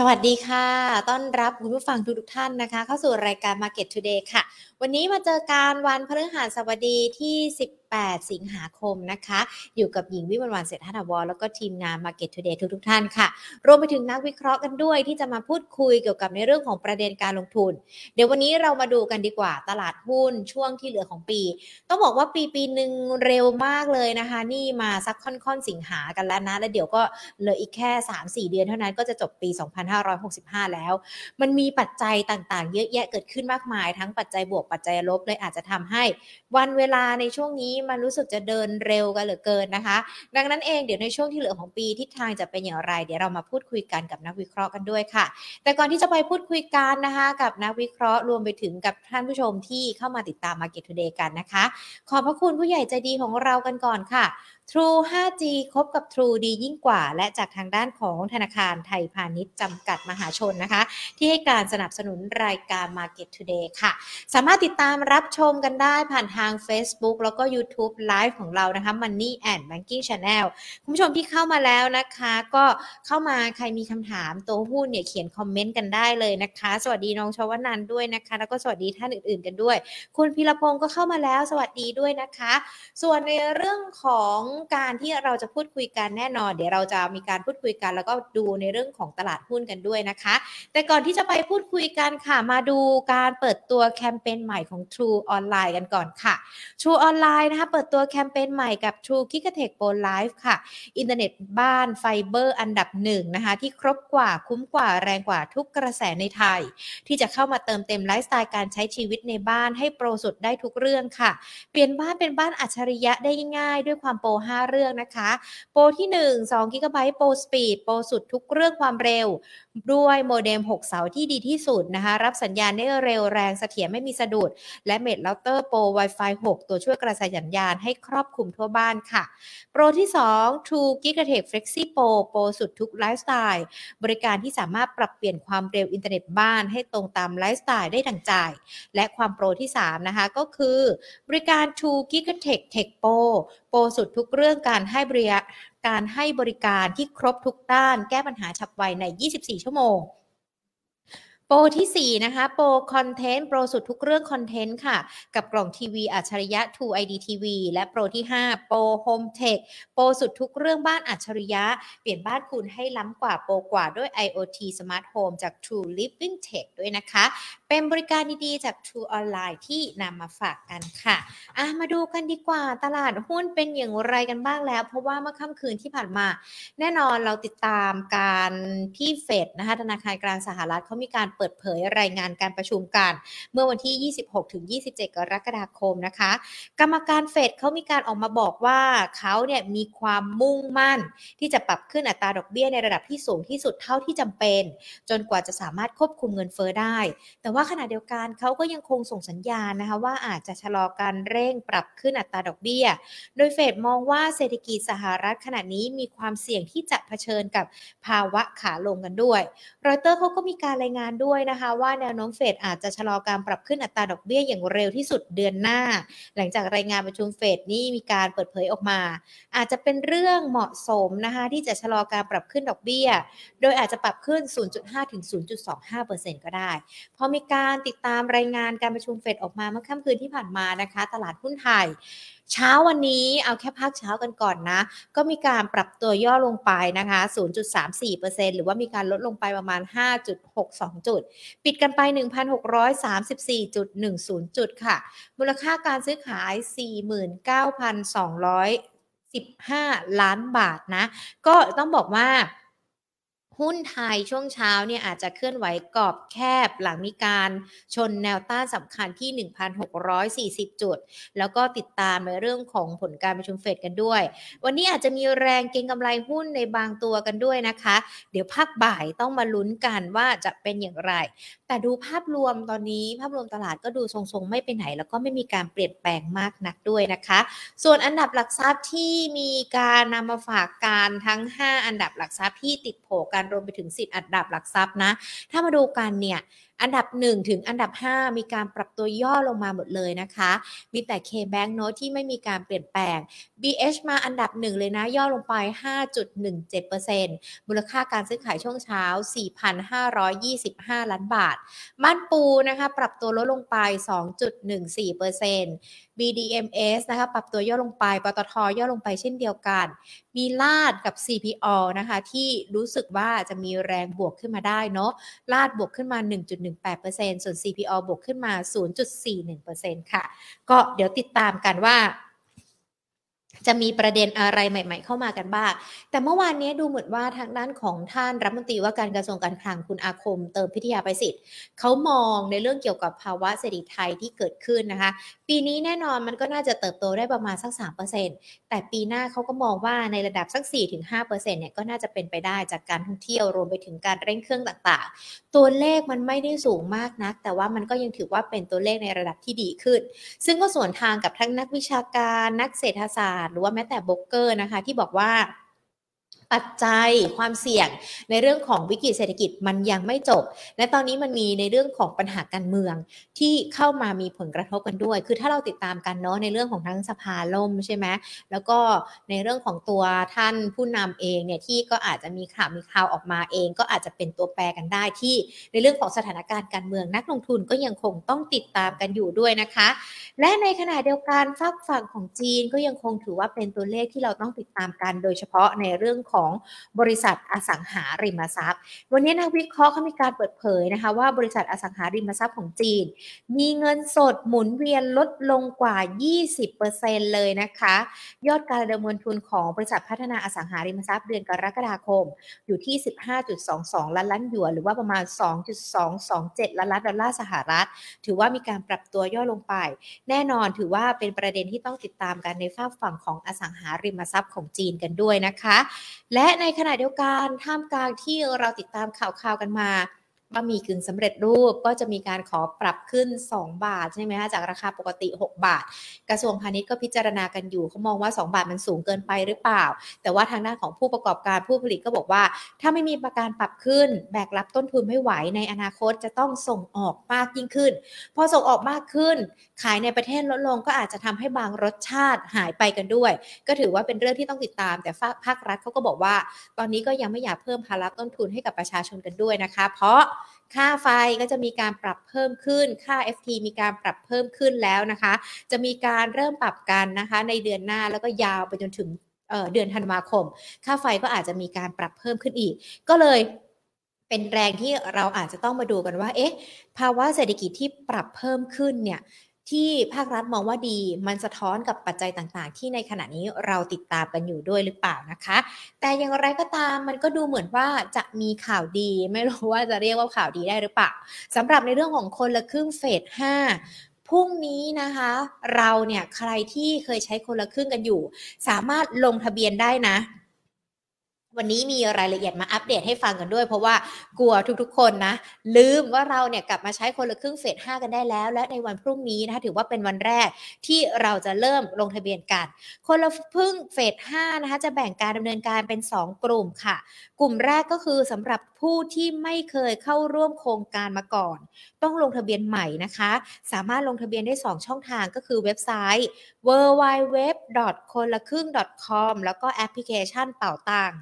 สวัสดีค่ะต้อนรับคุณผู้ฟังทุกท่านนะคะเข้าสู่รายการ Market Today ค่ะวันนี้มาเจอกันวันพฤหัสบดีที่18สิงหาคมนะคะอยู่กับหญิงวิมลวรรณเศรษฐถาวรแล้วก็ทีมงาน Market Today ทุกท่านค่ะรวมไปถึงนักวิเคราะห์กันด้วยที่จะมาพูดคุยเกี่ยวกับในเรื่องของประเด็นการลงทุนเดี๋ยววันนี้เรามาดูกันดีกว่าตลาดหุ้นช่วงที่เหลือของปีต้องบอกว่าปีนึงเร็วมากเลยนะคะนี่มาสักค่อนๆสิงหากันแล้วนะแล้วเดี๋ยวก็เหลืออีกแค่ 3-4 เดือนเท่านั้นก็จะจบปี2565แล้วมันมีปัจจัยต่างๆเยอะแยะเกิดขึ้นมากมายทั้งปัจจัยบวกปัจจัยลบเลยอาจจะทำให้วันเวลาในช่วงนี้มันรู้สึกจะเดินเร็วกันเหลือเกินนะคะดังนั้นเองเดี๋ยวในช่วงที่เหลือของปีทิศทางจะเป็นอย่างไรเดี๋ยวเรามาพูดคุยกันกับนักวิเคราะห์กันด้วยค่ะแต่ก่อนที่จะไปพูดคุยกันนะคะกับนักวิเคราะห์รวมไปถึงกับท่านผู้ชมที่เข้ามาติดตาม Market Today กันนะคะขอบพระคุณผู้ใหญ่ใจดีของเรากันก่อนค่ะTrue 5G คบกับ True ดียิ่งกว่าและจากทางด้านของธนาคารไทยพาณิชย์จำกัดมหาชนนะคะที่ให้การสนับสนุนรายการ Market Today ค่ะสามารถติดตามรับชมกันได้ผ่านทาง Facebook แล้วก็ YouTube Live ของเรานะคะ Money and Banking Channel คุณผู้ชมที่เข้ามาแล้วนะคะก็เข้ามาใครมีคำถามตัวหุ้นเนี่ยเขียนคอมเมนต์กันได้เลยนะคะสวัสดีน้องชวนันท์ด้วยนะคะแล้วก็สวัสดีท่านอื่นๆกันด้วยคุณพีรพงศ์ก็เข้ามาแล้วสวัสดีด้วยนะคะส่วนในเรื่องของการที่เราจะพูดคุยกันแน่นอนเดี๋ยวเราจะมีการพูดคุยกันแล้วก็ดูในเรื่องของตลาดหุ้นกันด้วยนะคะแต่ก่อนที่จะไปพูดคุยกันค่ะมาดูการเปิดตัวแคมเปญใหม่ของ True ออนไลน์กันก่อนค่ะ True ออนไลน์นะคะเปิดตัวแคมเปญใหม่กับ True GigaTech Pro Life ค่ะอินเทอร์เน็ตบ้านไฟเบอร์อันดับ1นะคะที่ครบกว่าคุ้มกว่าแรงกว่าทุกกระแสในไทยที่จะเข้ามาเติมเต็มไลฟ์สไตล์การใช้ชีวิตในบ้านให้โปรสุดได้ทุกเรื่องค่ะเปลี่ยนบ้านเป็นบ้านอัจฉริยะได้ง่ายๆด้วยความโปร5เรื่องนะคะโปรที่1 2 GB โปรสปีดโปรสุดทุกเรื่องความเร็วด้วยโมเด็ม6เสาที่ดีที่สุดนะคะรับสัญญาณได้เร็วแรงเสถียรไม่มีสะดุดและเมดเราเตอร์โปร Wi-Fi 6ตัวช่วยกระจายสัญญาณให้ครอบคลุมทั่วบ้านค่ะโปรที่2 True GigaTech Flexi Pro โปรสุดทุกไลฟ์สไตล์บริการที่สามารถปรับเปลี่ยนความเร็วอินเทอร์เน็ตบ้านให้ตรงตามไลฟ์สไตล์ได้ดั่งใจและความโปรที่3นะคะก็คือบริการ True GigaTech Tech Pro โปรสุดทุกเรื่องการให้บริการที่ครบทุกด้านแก้ปัญหาฉับไวใน24ชั่วโมงโปรที่4นะคะโปรคอนเทนต์โปรสุดทุกเรื่องคอนเทนต์ค่ะกับกล่องทีวีอัจฉริยะ True ID TV และโปรที่5โปร Home Tech โปรสุดทุกเรื่องบ้านอัจฉริยะเปลี่ยนบ้านคุณให้ล้ำกว่าโปรกว่าด้วย IoT Smart Home จาก True Living Tech ด้วยนะคะเป็นบริการดีๆจาก True ออนไลน์ที่นำมาฝากกันค่ะมาดูกันดีกว่าตลาดหุ้นเป็นอย่างไรกันบ้างแล้วเพราะว่าเมื่อค่ำคืนที่ผ่านมาแน่นอนเราติดตามการที่เฟดนะคะธนาคารกลางสหรัฐเขามีการเปิดเผยรายงานการประชุมกันเมื่อวันที่ 26-27 กรกฎาคมนะคะกรรมการเฟดเขามีการออกมาบอกว่าเขาเนี่ยมีความมุ่งมั่นที่จะปรับขึ้นอัตราดอกเบี้ยในระดับที่สูงที่สุดเท่าที่จำเป็นจนกว่าจะสามารถควบคุมเงินเฟ้อได้แต่ว่าขณะเดียวกันเขาก็ยังคงส่งสัญญาณนะคะว่าอาจจะชะลอการเร่งปรับขึ้นอัตราดอกเบี้ยโดยเฟดมองว่าเศรษฐกิจสหรัฐขณะนี้มีความเสี่ยงที่จะเผชิญกับภาวะขาลงกันด้วยรอยเตอร์เขาก็มีการรายงานด้วยนะคะว่าแนวโน้มเฟดอาจจะชะลอการปรับขึ้นอัตราดอกเบี้ยอย่างเร็วที่สุดเดือนหน้าหลังจากรายงานประชุมเฟดนี่มีการเปิดเผยออกมาอาจจะเป็นเรื่องเหมาะสมนะคะที่จะชะลอการปรับขึ้นดอกเบี้ยโดยอาจจะปรับขึ้น 0.5 ถึง 0.25% ก็ได้พอมีการติดตามรายงานการประชุมเฟดออกมาเมื่อค่ำคืนที่ผ่านมานะคะตลาดหุ้นไทยเช้าวันนี้เอาแค่ภาคเช้ากันก่อนนะก็มีการปรับตัวย่อลงไปนะคะ 0.34% หรือว่ามีการลดลงไปประมาณ 5.62 จุดปิดกันไป 1,634.10 จุดค่ะมูลค่าการซื้อขาย 49,215 ล้านบาทนะก็ต้องบอกว่าหุ้นไทยช่วงเช้าเนี่ยอาจจะเคลื่อนไหวกรอบแคบหลังมีการชนแนวต้านสำคัญที่ 1,640 จุดแล้วก็ติดตามในเรื่องของผลการประชุมเฟดกันด้วยวันนี้อาจจะมีแรงเก็งกำไรหุ้นในบางตัวกันด้วยนะคะเดี๋ยวภาคบ่ายต้องมาลุ้นกันว่าจะเป็นอย่างไรแต่ดูภาพรวมตอนนี้ภาพรวมตลาดก็ดูทรงๆไม่ไปไหนแล้วก็ไม่มีการเปลี่ยนแปลงมากนักด้วยนะคะส่วนอันดับหลักทรัพย์ที่มีการนำมาฝากกันทั้ง5อันดับหลักทรัพย์ที่ติดโผกันรวมไปถึง10อันดับหลักทรัพย์นะถ้ามาดูกันเนี่ย อันดับ1ถึงอันดับ5มีการปรับตัวย่อลงมาหมดเลยนะคะมีแต่ K-Bank เนาะที่ไม่มีการเปลี่ยนแปลง BH มาอันดับ1เลยนะย่อลงไป 5.17% มูลค่าการซื้อขายช่วงเช้า 4,525 ล้านบาทม่านปูนะคะปรับตัวลดลงไป 2.14% BDMs นะคะปรับตัวย่อลงไปปตทย่อลงไปเช่นเดียวกันมีลาดกับ CPO นะคะที่รู้สึกว่าจะมีแรงบวกขึ้นมาได้เนาะลาดบวกขึ้นมา 1.18% ส่วน CPO บวกขึ้นมา 0.41% ค่ะก็เดี๋ยวติดตามกันว่าจะมีประเด็นอะไรใหม่ๆเข้ามากันบ้างแต่เมื่อวานนี้ดูเหมือนว่าทางด้านของท่านรัฐมนตรีว่าการกระทรวงการคลังคุณอาคมเติมพิทยาไพศิษฐ์เขามองในเรื่องเกี่ยวกับภาวะเศรษฐกิจไทยที่เกิดขึ้นนะคะปีนี้แน่นอนมันก็น่าจะเติบโตได้ประมาณสัก 3% แต่ปีหน้าเขาก็มองว่าในระดับสัก 4-5% เนี่ยก็น่าจะเป็นไปได้จากการท่องเที่ยวรวมไปถึงการเร่งเครื่องต่างๆตัวเลขมันไม่ได้สูงมากนักแต่ว่ามันก็ยังถือว่าเป็นตัวเลขในระดับที่ดีขึ้นซึ่งก็สวนทางกับทั้งนักวิชาการนักเศรษฐศาสตร์หรือว่าแม้แต่โบรกเกอร์นะคะที่บอกว่าปัจจัยความเสี่ยงในเรื่องของวิกฤตเศรษฐกิจมันยังไม่จบและตอนนี้มันมีในเรื่องของปัญหาการเมืองที่เข้ามามีผลกระทบกันด้วยคือถ้าเราติดตามกันเนาะในเรื่องของทั้งสภาล่มใช่ไหมแล้วก็ในเรื่องของตัวท่านผู้นำเองเนี่ยที่ก็อาจจะมีข่าวออกมาเองก็อาจจะเป็นตัวแปรกันได้ที่ในเรื่องของสถานการณ์การเมืองนักลงทุนก็ยังคงต้องติดตามกันอยู่ด้วยนะคะและในขณะเดียวกันฝั่งของจีนก็ยังคงถือว่าเป็นตัวเลขที่เราต้องติดตามกันโดยเฉพาะในเรื่องของบริษัทอสังหาริมทรัพย์วันนี้นักวิเคราะห์เขามีการเปิดเผยนะคะว่าบริษัทอสังหาริมทรัพย์ของจีนมีเงินสดหมุนเวียนลดลงกว่า 20% เลยนะคะยอดการดำเนินทุนของบริษัทพัฒนาอสังหาริมทรัพย์เดือนกรกฎาคมอยู่ที่ 15.22 ล้านล้านหยวนหรือว่าประมาณ 2.227 ล้านล้านดอลลาร์สหรัฐถือว่ามีการปรับตัวย่อลงไปแน่นอนถือว่าเป็นประเด็นที่ต้องติดตามกันในฝั่งของอสังหาริมทรัพย์ของจีนกันด้วยนะคะและในขณะเดียวกันท่ามกลางที่เราติดตามข่าวๆกันมาบะหมี่กึ่งสำเร็จรูปก็จะมีการขอปรับขึ้น2บาทใช่ไหมคะจากราคาปกติ6บาทกระทรวงพาณิชย์ก็พิจารณากันอยู่เขามองว่า2บาทมันสูงเกินไปหรือเปล่าแต่ว่าทางด้านของผู้ประกอบการผู้ผลิตก็บอกว่าถ้าไม่มีประการปรับขึ้นแบกรับต้นทุนไม่ไหวในอนาคตจะต้องส่งออกมากยิ่งขึ้นพอส่งออกมากขึ้นขายในประเทศลดลงก็อาจจะทำให้บางรสชาติหายไปกันด้วยก็ถือว่าเป็นเรื่องที่ต้องติดตามแต่ภาครัฐเขาก็บอกว่าตอนนี้ก็ยังไม่อยากเพิ่มภาระต้นทุนให้กับประชาชนกันด้วยนะคะเพราะค่าไฟก็จะมีการปรับเพิ่มขึ้นค่า FT มีการปรับเพิ่มขึ้นแล้วนะคะจะมีการเริ่มปรับกันนะคะในเดือนหน้าแล้วก็ยาวไปจนถึงเดือนธันวาคมค่าไฟก็อาจจะมีการปรับเพิ่มขึ้นอีกก็เลยเป็นแรงที่เราอาจจะต้องมาดูกันว่าเอ๊ะภาวะเศรษฐกิจที่ปรับเพิ่มขึ้นเนี่ยที่ภาครัฐมองว่าดีมันสะท้อนกับปัจจัยต่างๆที่ในขณะนี้เราติดตามกันอยู่ด้วยหรือเปล่านะคะแต่อย่างไรก็ตามมันก็ดูเหมือนว่าจะมีข่าวดีไม่รู้ว่าจะเรียกว่าข่าวดีได้หรือเปล่าสำหรับในเรื่องของคนละครึ่งเฟส5พรุ่งนี้นะคะเราเนี่ยใครที่เคยใช้คนละครึ่งกันอยู่สามารถลงทะเบียนได้นะวันนี้มีรายละเอียดมาอัปเดตให้ฟังกันด้วยเพราะว่ากลัวทุกๆคนนะลืมว่าเราเนี่ยกลับมาใช้คนละครึ่งเฟส5กันได้แล้วและในวันพรุ่งนี้นะคะถือว่าเป็นวันแรกที่เราจะเริ่มลงทะเบียนกันคนละครึ่งเฟส5นะคะจะแบ่งการดำเนินการเป็น2กลุ่มค่ะกลุ่มแรกก็คือสำหรับผู้ที่ไม่เคยเข้าร่วมโครงการมาก่อนต้องลงทะเบียนใหม่นะคะสามารถลงทะเบียนได้2ช่องทางก็คือเว็บไซต์ www.konlakryng.com แล้วก็แอปพลิเคชันเป่าตัง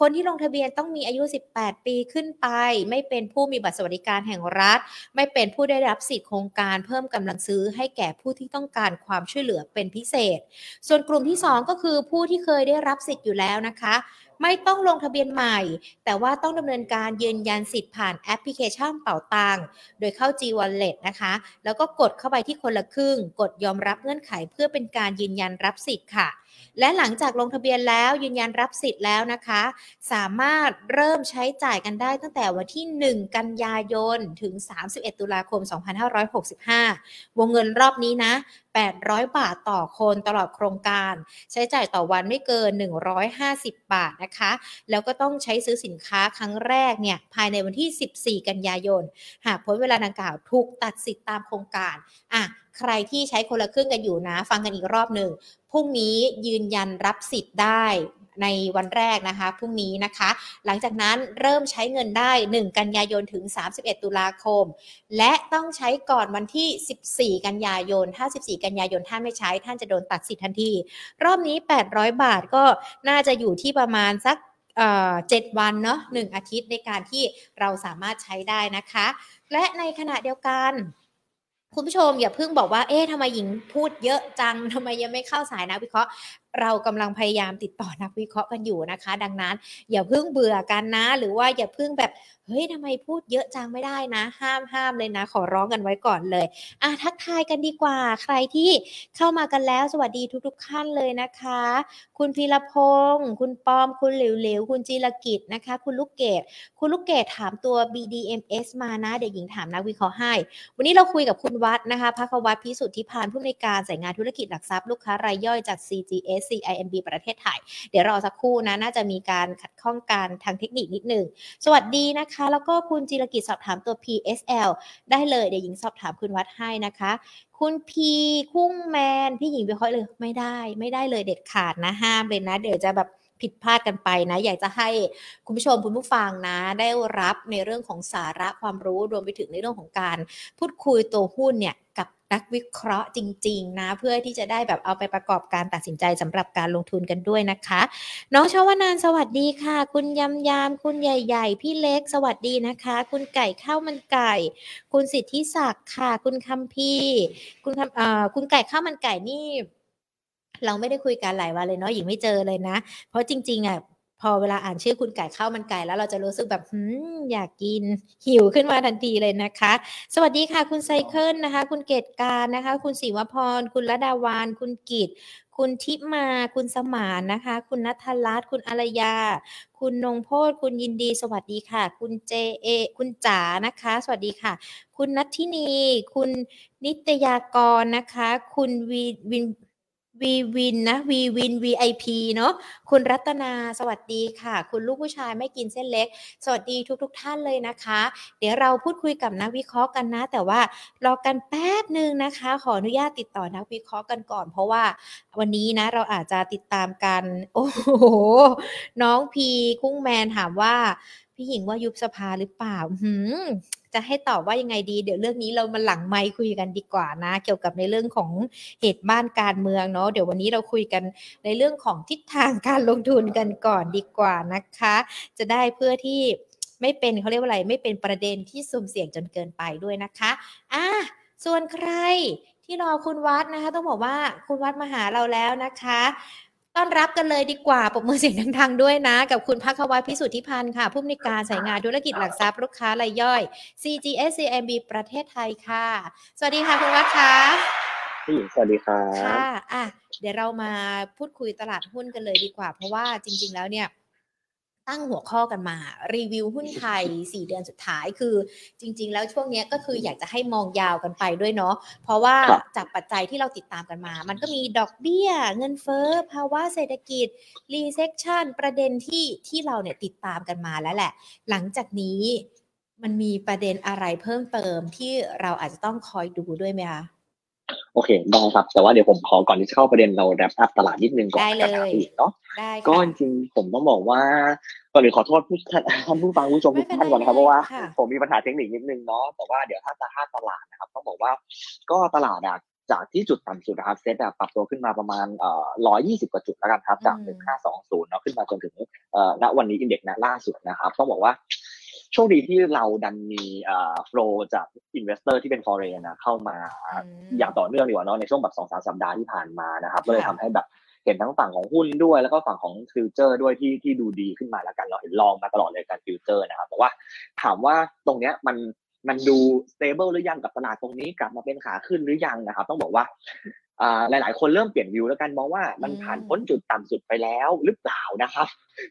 คนที่ลงทะเบียนต้องมีอายุ18ปีขึ้นไปไม่เป็นผู้มีบัตรสวัสดิการแห่งรัฐไม่เป็นผู้ได้รับสิทธิโครงการเพิ่มกำลังซื้อให้แก่ผู้ที่ต้องการความช่วยเหลือเป็นพิเศษส่วนกลุ่มที่2ก็คือผู้ที่เคยได้รับสิทธิ์อยู่แล้วนะคะไม่ต้องลงทะเบียนใหม่แต่ว่าต้องดำเนินการยืนยันสิทธิ์ผ่านแอปพลิเคชันเป่าตังโดยเข้า G Wallet นะคะแล้วก็กดเข้าไปที่คนละครึ่งกดยอมรับเงื่อนไขเพื่อเป็นการยืนยันรับสิทธิ์ค่ะและหลังจากลงทะเบียนแล้วยืนยันรับสิทธิ์แล้วนะคะสามารถเริ่มใช้จ่ายกันได้ตั้งแต่วันที่1กันยายนถึง31ตุลาคม2565วงเงินรอบนี้นะ800บาทต่อคนตลอดโครงการใช้จ่ายต่อวันไม่เกิน150บาทนะคะแล้วก็ต้องใช้ซื้อสินค้าครั้งแรกเนี่ยภายในวันที่14กันยายนหากพ้นเวลาดังกล่าวถูกตัดสิทธิ์ตามโครงการใครที่ใช้คนละครึ่งกันอยู่นะฟังกันอีกรอบหนึ่งพรุ่งนี้ยืนยันรับสิทธิ์ได้ ในวันแรกนะคะพรุ่งนี้นะคะหลังจากนั้นเริ่มใช้เงินได้1กันยายนถึง31ตุลาคมและต้องใช้ก่อนวันที่14กันยายนถ้า14กันยายนท่านไม่ใช้ท่านจะโดนตัดสิทธิ์ทันทีรอบนี้800บาทก็น่าจะอยู่ที่ประมาณสัก7วันเนาะ1อาทิตย์ในการที่เราสามารถใช้ได้นะคะและในขณะเดียวกันคุณผู้ชมอย่าเพิ่งบอกว่าเอ๊ะทำไมหญิงพูดเยอะจังทำไมยังไม่เข้าสายนักวิเคราะห์เรากำลังพยายามติดต่อนักวิเคราะห์กันอยู่นะคะดังนั้นอย่าเพิ่งเบื่อกันนะหรือว่าอย่าเพิ่งแบบเฮ้ยทำไมพูดเยอะจังไม่ได้นะห้ามเลยนะขอร้องกันไว้ก่อนเลยทักทายกันดีกว่าใครที่เข้ามากันแล้วสวัสดีทุกท่านเลยนะคะคุณพีรพงศ์คุณปอมคุณเหลวๆคุณจิรกิจนะคะคุณลูกเกดถามตัว BDMs มานะเดี๋ยวหญิงถามนักวิเคราะห์ให้วันนี้เราคุยกับคุณวัฒน์นะคะภควัฒน์พิสุทธิพานผู้อำนวยการสายงานธุรกิจหลักทรัพย์ลูกค้ารายย่อยจาก CGSCIMB ประเทศไทยเดี๋ยวรอสักครู่นะน่าจะมีการขัดข้องกันทางเทคนิคนิดนึงสวัสดีนะคะแล้วก็คุณจิรกิจสอบถามตัว PSL ได้เลยเดี๋ยวหญิงสอบถามคุณวัฒน์ให้นะคะคุณพีคุ้งแมนพี่หญิงวิเคราะห์เลยไม่ได้เลยเด็ดขาดนะห้ามเลยนะเดี๋ยวจะแบบผิดพลาดกันไปนะอยากจะให้คุณผู้ชมคุณผู้ฟังนะได้รับในเรื่องของสาระความรู้รวมไปถึงในเรื่องของการพูดคุยตัวหุ้นเนี่ยกับนักวิเคราะห์จริงๆนะเพื่อที่จะได้แบบเอาไปประกอบการตัดสินใจสำหรับการลงทุนกันด้วยนะคะน้องชวนานสวัสดีค่ะคุณยามคุณใหญ่ๆพี่เล็กสวัสดีนะคะคุณไก่ข้าวมันไก่คุณสิทธิศักดิ์ค่ะคุณคำพีคุณไก่ข้าวมันไก่นี่เราไม่ได้คุยกันหลายวันเลยเนาะหญิงไม่เจอเลยนะเพราะจริงๆอ่ะพอเวลาอ่านชื่อคุณไก่ข้าวมันไก่แล้วเราจะรู้สึกแบบอยากกินหิวขึ้นมาทันทีเลยนะคะสวัสดีค่ะคุณไซเคิลนะคะคุณเกตการนะคะคุณศิวพรคุณระดาวานคุณกิจคุณทิมาคุณสมานนะคะคุณณัฐรัตน์คุณอรยาคุณนงโพธิ์คุณยินดีสวัสดีค่ะคุณเจเอคุณจ๋านะคะสวัสดีค่ะคุณณัฐทินีคุณนิตยากรนะคะคุณวีวินนะวีวิน VIP เนาะคุณรัตนาสวัสดีค่ะคุณลูกผู้ชายไม่กินเส้นเล็กสวัสดีทุกท่านเลยนะคะเดี๋ยวเราพูดคุยกับนักวิเคราะห์กันนะแต่ว่ารอกันแป๊บนึงนะคะขออนุญาตติดต่อนักวิเคราะห์กันก่อนเพราะว่าวันนี้นะเราอาจจะติดตามกันโอ้โหน้องพีคุ้งแมนถามว่าพี่หญิงว่ายุบสภาหรือเปล่าจะให้ตอบว่ายังไงดีเดี๋ยวเรื่องนี้เรามาหลังไมค์คุยกันดีกว่านะเกี่ยวกับในเรื่องของเหตุบ้านการเมืองเนาะเดี๋ยววันนี้เราคุยกันในเรื่องของทิศทางการลงทุนกันก่อนดีกว่านะคะจะได้เพื่อที่ไม่เป็นเขาเรียกว่าอะไรไม่เป็นประเด็นที่สุ่มเสี่ยงจนเกินไปด้วยนะคะส่วนใครที่รอคุณวัดนะคะต้องบอกว่าคุณวัดมาหาเราแล้วนะคะต้อนรับกันเลยดีกว่าปรบมือเสียงดังๆด้วยนะกับคุณภควัฒน์พิสุทธิพันธ์ค่ะผู้อำนวยการสายงานธุรกิจหลักทรัพย์ลูกค้ารายย่อย CGSCIMB ประเทศไทยค่ะสวัสดีค่ะคุณวัฒน์ค่ะพี่หญิงสวัสดีค่ะค่ะเดี๋ยวเรามาพูดคุยตลาดหุ้นกันเลยดีกว่าเพราะว่าจริงๆแล้วเนี่ยตั้งหัวข้อกันมารีวิวหุ้นไทย4เดือนสุดท้ายคือจริงๆแล้วช่วงนี้ก็คืออยากจะให้มองยาวกันไปด้วยเนาะเพราะว่าจากปัจจัยที่เราติดตามกันมามันก็มีดอกเบี้ยเงินเฟ้อภาวะเศรษฐกิจ recession ประเด็นที่เราเนี่ยติดตามกันมาแล้วแหละหลังจากนี้มันมีประเด็นอะไรเพิ่มเติมที่เราอาจจะต้องคอยดูด้วยไหมคะโอเคได้ครับแต่ว่าเดี๋ยวผมขอก่อนที่จะเข้าประเด็นเราแรปอัพตลาดนิดนึงก่อนกับทางอีกเนาะก็จริงผมต้องบอกว่าก่อนอื่นขอโทษท่านผู้ฟังผู้ชมทุกท่านก่อนนะครับเพราะว่าผมมีปัญหาเทคนิคนิดนึงเนาะแต่ว่าเดี๋ยวถ้าจะคาดตลาดนะครับต้องบอกว่าก็ตลาดจากที่จุดต่ำสุดนะครับเซ็ตปรับตัวขึ้นมาประมาณ120กว่าจุดแล้วกันครับจาก1520เนาะขึ้นมาจนถึงณวันนี้อินเด็กซ์ล่าสุดนะครับต้องบอกว่าโชคดีที่เราดันมีflow จาก investor ที่เป็น foreign นะเข้ามาอย่างต่อเนื่องดีกว่าเนาะในช่วงแบบ 2-3 สัปดาห์ที่ผ่านมานะครับก็เลยทำให้แบบเห็นทั้งฝั่งของหุ้นด้วยแล้วก็ฝั่งของฟิวเจอร์ด้วยที่ดูดีขึ้นมาแล้วกันเราเห็นลองมาตลอดเลยกันฟิวเจอร์นะครับแต่ว่าถามว่าตรงเนี้ยมันดู stable หรือยังกับตลาดตรงนี้กลับมาเป็นขาขึ้นหรือยังนะครับต้องบอกว่าหลายๆคนเริ่มเปลี่ยนวิวแล้วกันมองว่ามันผ่านพ้นจุดต่ำสุดไปแล้วหรือเปล่านะครับ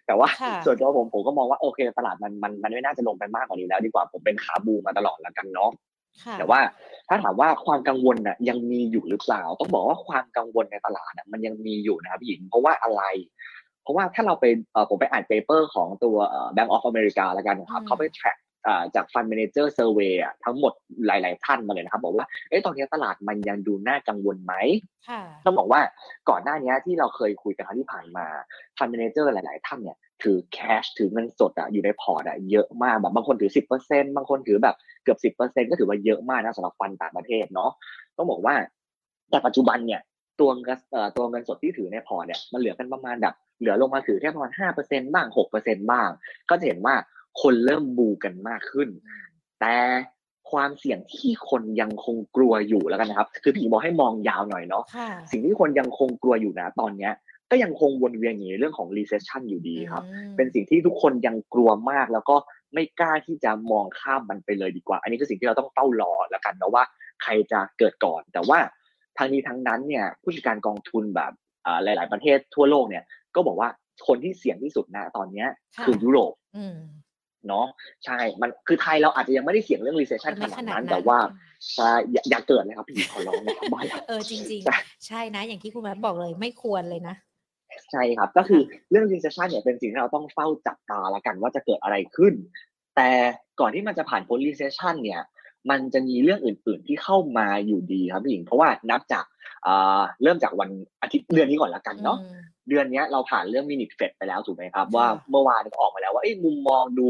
แต่ว่าส่วนตัวผมก็มองว่าโอเคตลาดมันไม่น่าจะลงไปมากกว่านี้แล้วดีกว่าผมเป็นขาบูมาตลอดแล้วกันเนาะแต่ว่าถ้าถามว่าความกังวลน่ะยังมีอยู่หรือเปล่าต้องบอกว่าความกังวลในตลาดน่ะมันยังมีอยู่นะครับพี่หญิงเพราะว่าอะไรเพราะว่าถ้าเราไปผมไปอ่านเปเปอร์ของตัวBank of America แล้วกันนะครับเขาไป track จาก Fund Manager Survey ทั้งหมดหลายๆท่านมาเลยนะครับบอกว่าเอ๊ะตอนนี้ตลาดมันยังดูน่ากังวลไหมต้องบอกว่าก่อนหน้านี้ที่เราเคยคุยกันครั้งที่ผ่านมา Fund Manager หลายๆท่านเนี่ยถือแคชถือเงินสดอยู่ในพอร์ตเยอะมากแบบบางคนถือ 10% บางคนถือแบบเกือบ 10% ก็ถือว่าเยอะมากนะสำหรับฟันต่างประเทศเนาะต้องบอกว่าแต่ปัจจุบันเนี่ยตัวเงินสดที่ถือในพอร์ตเนี่ยมันเหลือกันประมาณแบบเหลือลงมาถือแค่ประมาณ 5% บ้าง 6% บ้างก็จะเห็นว่าคนเริ่มบูกันมากขึ้นแต่ความเสี่ยงที่คนยังคงกลัวอยู่แล้วกันนะครับคือพี่บอกให้มองยาวหน่อยเนาะสิ่งที่คนยังคงกลัวอยู่นะตอนเนี้ยก็ยังคงวนเวียนอยู่ในเรื่องของ recession อยู่ดีครับเป็นสิ่งที่ทุกคนยังกลัวมากแล้วก็ไม่กล้าที่จะมองข้ามมันไปเลยดีกว่าอันนี้คือสิ่งที่เราต้องเฝ้ารอแล้วกันนะว่าใครจะเกิดก่อนแต่ว่าทางนี้ทางนั้นเนี่ยผู้จัดการกองทุนแบบหลายๆประเทศทั่วโลกเนี่ยก็บอกว่าคนที่เสี่ยงที่สุดนะตอนนี้คือยุโรปเนาะใช่มันคือไทยเราอาจจะยังไม่ได้เสี่ยงเรื่อง recession ขนาดนั้นแต่ว่าอย่าเกิดเลยครับพี่ขอร้องนะครับว่าจริงๆใช่นะอย่างที่คุณแม่บอกเลยไม่ควรเลยนะใช่ครับก็คือเรื่อง recession เนี่ยเป็นสิ่งที่เราต้องเฝ้าจับตาละกันว่าจะเกิดอะไรขึ้นแต่ก่อนที่มันจะผ่านพ้น recession เนี่ยมันจะมีเรื่องอื่นๆที่เข้ามาอยู่ดีครับพี่หญิงเพราะว่านับจากเริ่มจากวันอาทิตย์เดือนนี้ก่อนละกันเนาะเดือนนี้เราผ่านเรื่อง Minute Fed ไปแล้วถูกไหมครับว่าเมื่อวานออกมาแล้วว่ามุมมองดู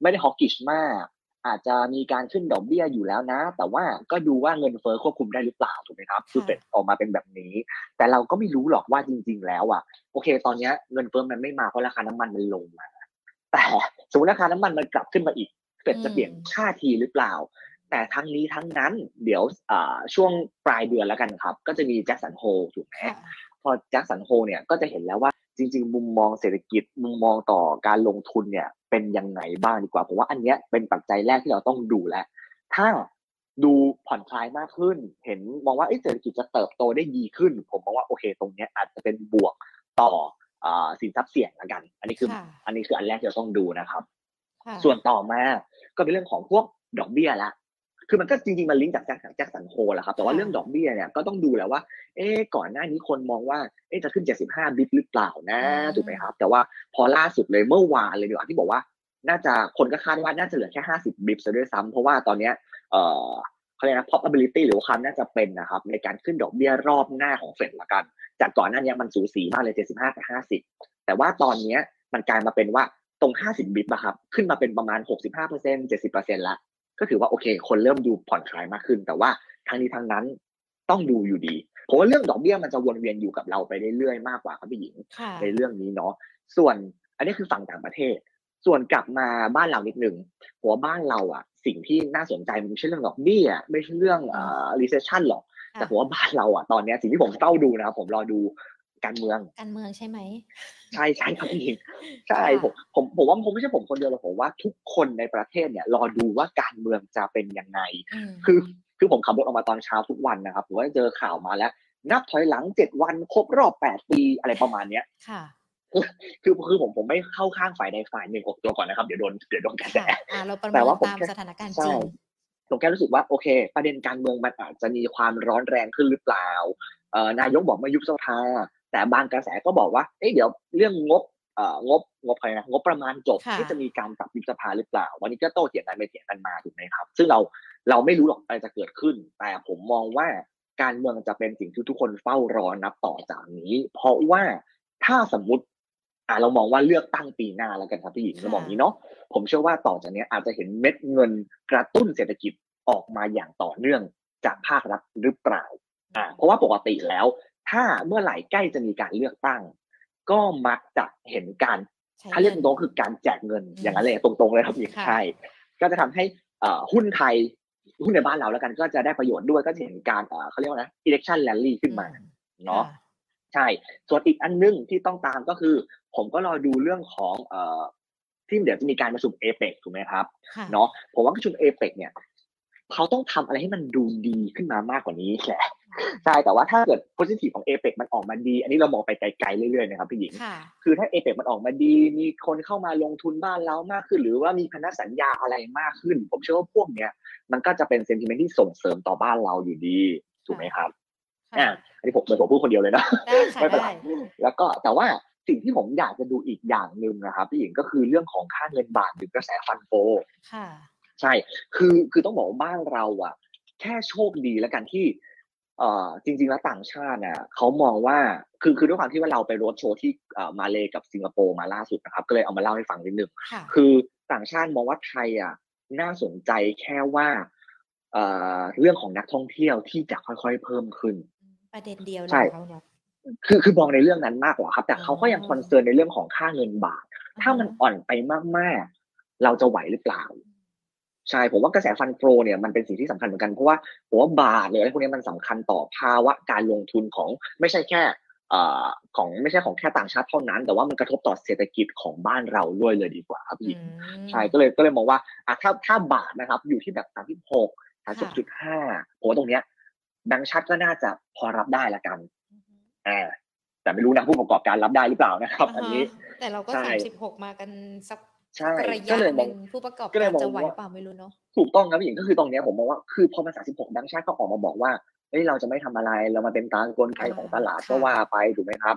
ไม่ได้ฮอกกิชมากอาจจะมีการขึ้นดอกเบี้ยอยู่แล้วนะแต่ว่าก็ดูว่าเงินเฟ้อควบคุมได้หรือเปล่าถูกไหมครับคือเป็นออกมาเป็นแบบนี้แต่เราก็ไม่รู้หรอกว่าจริงๆแล้วโอเคตอนนี้เงินเฟ้อมันไม่มาเพราะราคาน้ำมันมันลงมาแต่สมมติราคาน้ำมันมันกลับขึ้นมาอีกเฟดจะเปลี่ยนท่าทีหรือเปล่าแต่ทั้งนี้ทั้งนั้นเดี๋ยวช่วงปลายเดือนแล้วกันครับก็จะมีแจ็คสันโฮลถูกไหมพอแจ็คสันโฮลเนี่ยก็จะเห็นแล้วว่าจริงๆมุมมองเศรษฐกิจมุมมองต่อการลงทุนเนี่ยเป็นยังไงบ้างดีกว่าผมว่าอันเนี้ยเป็นปัจจัยแรกที่เราต้องดูแลถ้าดูผ่อนคลายมากขึ้นเห็นมองว่าเศรษฐกิจจะเติบโตได้ดีขึ้นผมมองว่าโอเคตรงเนี้ยอาจจะเป็นบวกต่อสินทรัพย์เสี่ยงละกันอันนี้คืออันแรกที่เราต้องดูนะครับส่วนต่อมาก็เป็นเรื่องของพวกดอกเบี้ยละคือมันก็จริงๆมันลิงก์จากแจ็คสันโฮลแหละครับแต่ว่าเรื่องดอกเบี้ยเนี่ยก็ต้องดูแล้วว่าก่อนหน้านี้คนมองว่าจะขึ้น75บิปหรือเปล่านะถูกไหมครับแต่ว่าพอล่าสุดเลยเมื่อวานเลยดีกว่าที่บอกว่าน่าจะคนก็คาดว่าน่าจะเหลือแค่50บิปซะด้วยซ้ำเพราะว่าตอนนี้เขาเรียกนะ probability หรือว่าความน่าจะเป็นนะครับในการขึ้นดอกเบี้ยรอบหน้าของเฟดละกันจากก่อนหน้านี้มันสูสีมากเลย75กับ50แต่ว่าตอนนี้มันกลายมาเป็นว่าตรง50บิปอะครับขึ้นมาเป็นประมาณ 65% 70% ละก็ถือว่าโอเคคนเริ่มดูผ่อนคลายมากขึ้นแต่ว่าทางนี้ทางนั้นต้องดูอยู่ดีเพราะว่าเรื่องดอกเบี้ยมันจะวนเวียนอยู่กับเราไปเรื่อยๆมากกว่าครับพี่หญิงในเรื่องนี้เนาะส่วนอันนี้คือฝั่งต่างประเทศส่วนกลับมาบ้านเรานิดนึงหัวบ้านเราสิ่งที่น่าสนใจมันไม่ใช่เรื่องดอกเบี้ยไม่ใช่เรื่องrecession หรอกแต่หัวบ้านเราตอนนี้สิ่งที่ผมเฝ้าดูนะครับผมรอดูการเมืองใช่ไหมใช่ใช่ครับพี่ใช่ผมว่าผมไม่ใช่ผมคนเดียวหรอกผมว่าทุกคนในประเทศเนี่ยรอดูว่าการเมืองจะเป็นยังไงคือผมขับรถออกมาตอนเช้าทุกวันนะครับผมก็เจอข่าวมาแล้วนับถอยหลัง7วันครบรอบ8ปีอะไรประมาณเนี้ยค่ะคือผมไม่เข้าข้างฝ่ายใดฝ่ายหนึ่งออกตัวก่อนนะครับเดี๋ยวโดนกระแสแต่ว่าผมสถานการณ์จริงผมแค่รู้สึกว่าโอเคประเด็นการเมืองมันอาจจะมีความร้อนแรงขึ้นหรือเปล่านายกบอกไม่ยุบสภาแต่บางกระแสก็บอกว่าเดี๋ยวเรื่องงบใครนะงบประมาณจบที่จะมีการปรับยุบสภาหรือเปล่าวันนี้ก็โต้เถียงกันไปเถียงกันมาถูกไหมครับซึ่งเราไม่รู้หรอกอะไรจะเกิดขึ้นแต่ผมมองว่าการเมืองจะเป็นสิ่งที่ทุกคนเฝ้ารอนับต่อจากนี้เพราะว่าถ้าสมมติเรามองว่าเลือกตั้งปีหน้าแล้วกันครับพี่หญิงเรามองนี้เนาะผมเชื่อว่าต่อจากนี้อาจจะเห็นเม็ดเงินกระตุ้นเศรษฐกิจออกมาอย่างต่อเนื่องจากภาครัฐหรือเปล่าเพราะว่าปกติแล้วถ้าเมื่อไหร่ใกล้จะมีการเลือกตั้งก็มักจะเห็นการถ้าเรียกตรงๆคือการแจกเงินอย่างนั้นเลยตรงๆเลยครับพี่ใช่ก็จะทำให้หุ้นไทยหุ้นในบ้านเราแล้วกันก็จะได้ประโยชน์ด้วยก็จะเห็นการเขาเรียกว่านะ election rally ขึ้นมาเนาะใช่ส่วนอีกอันนึงที่ต้องตามก็คือผมก็รอดูเรื่องของที่เดี๋ยวจะมีการประชุม APEC ถูกไหมครับเนาะผมว่าประชุม APEC เนี่ยเขาต้องทำอะไรให้มันดูดีขึ้นมามากกว่านี้แหละใช่แต่ว่าถ้าเกิด positive ของ APEC มันออกมาดีอันนี้เรามองไปไกลๆเรื่อยๆนะครับพี่หญิงคือถ้า APEC มันออกมาดีมีคนเข้ามาลงทุนบ้านเรามากขึ้นหรือว่ามีพันธสัญญาอะไรมากขึ้นผมเชื่อว่าพวกเนี้ยมันก็จะเป็น sentiment ที่ส่งเสริมต่อบ้านเราอยู่ดีถูกไหมครับอันนี้ผมพูดคนเดียวเลยนะไม่เป็นไรแล้วก็แต่ว่า สิ่งที่ผมอยากจะดูอีกอย่างนึงนะครับพี่หญิงก็คือเรื่องของค่าเงินบาทหรือกระแสฟันโฟค่ะใช่คือต้องบอกว่าบ้านเราอ่ะแค่โชคดีแล้วกันที่จริงๆแล้วต่างชาติน่ะเขามองว่าคือด้วยความที่ว่าเราไปโรดโชว์ที่มาเลกับสิงคโปร์มาล่าสุดนะครับก็เลยเอามาเล่าให้ฟังนิดนึงคือต่างชาติมองว่าไทยอ่ะน่าสนใจแค่ว่าเรื่องของนักท่องเที่ยวที่จะค่อยๆเพิ่มขึ้นประเด็นเดียวเลยเขาเนาะคือมองในเรื่องนั้นมากกว่าครับแต่เขาก็ยังคอนเซิร์นในเรื่องของค่าเงินบาทถ้ามันอ่อนไปมากๆเราจะไหวหรือเปล่าใช่ผมว่ากระแสฟันโฟเนี่ยมันเป็นสิ่งที่สำคัญเหมือนกันเพราะว่าผมว่าบาทหรืออะไรพวกนี้มันสำคัญต่อภาวะการลงทุนของไม่ใช่แค่ของไม่ใช่ของแค่ต่างชาติเท่านั้นแต่ว่ามันกระทบต่อเศรษฐกิจของบ้านเราด้วยเลยดีกว่าครับพี่ใช่ก็เลยมองว่าถ้าบาทนะครับอยู่ที่แบบ36 30.5 ผมว่าตรงเนี้ยแบงก์ชาติก็น่าจะพอรับได้ละกันแต่ไม่รู้นะผู้ประกอบการรับได้หรือเปล่านะครับอันนี้แต่เราก็36มากันสักใช่ก็เลยมองผู้ประกอบการจะไหวเปล่าไม่รู้เนาะถูกต้องครับพี่หญิงก็คือตรงเนี้ยผมมองว่าคือพอมา36แบงก์ชาติเขาออกมาบอกว่าเฮ้ยเราจะไม่ทำอะไรเรามาเป็นตามกลไกของตลาดก็ว่าไปถูกไหมครับ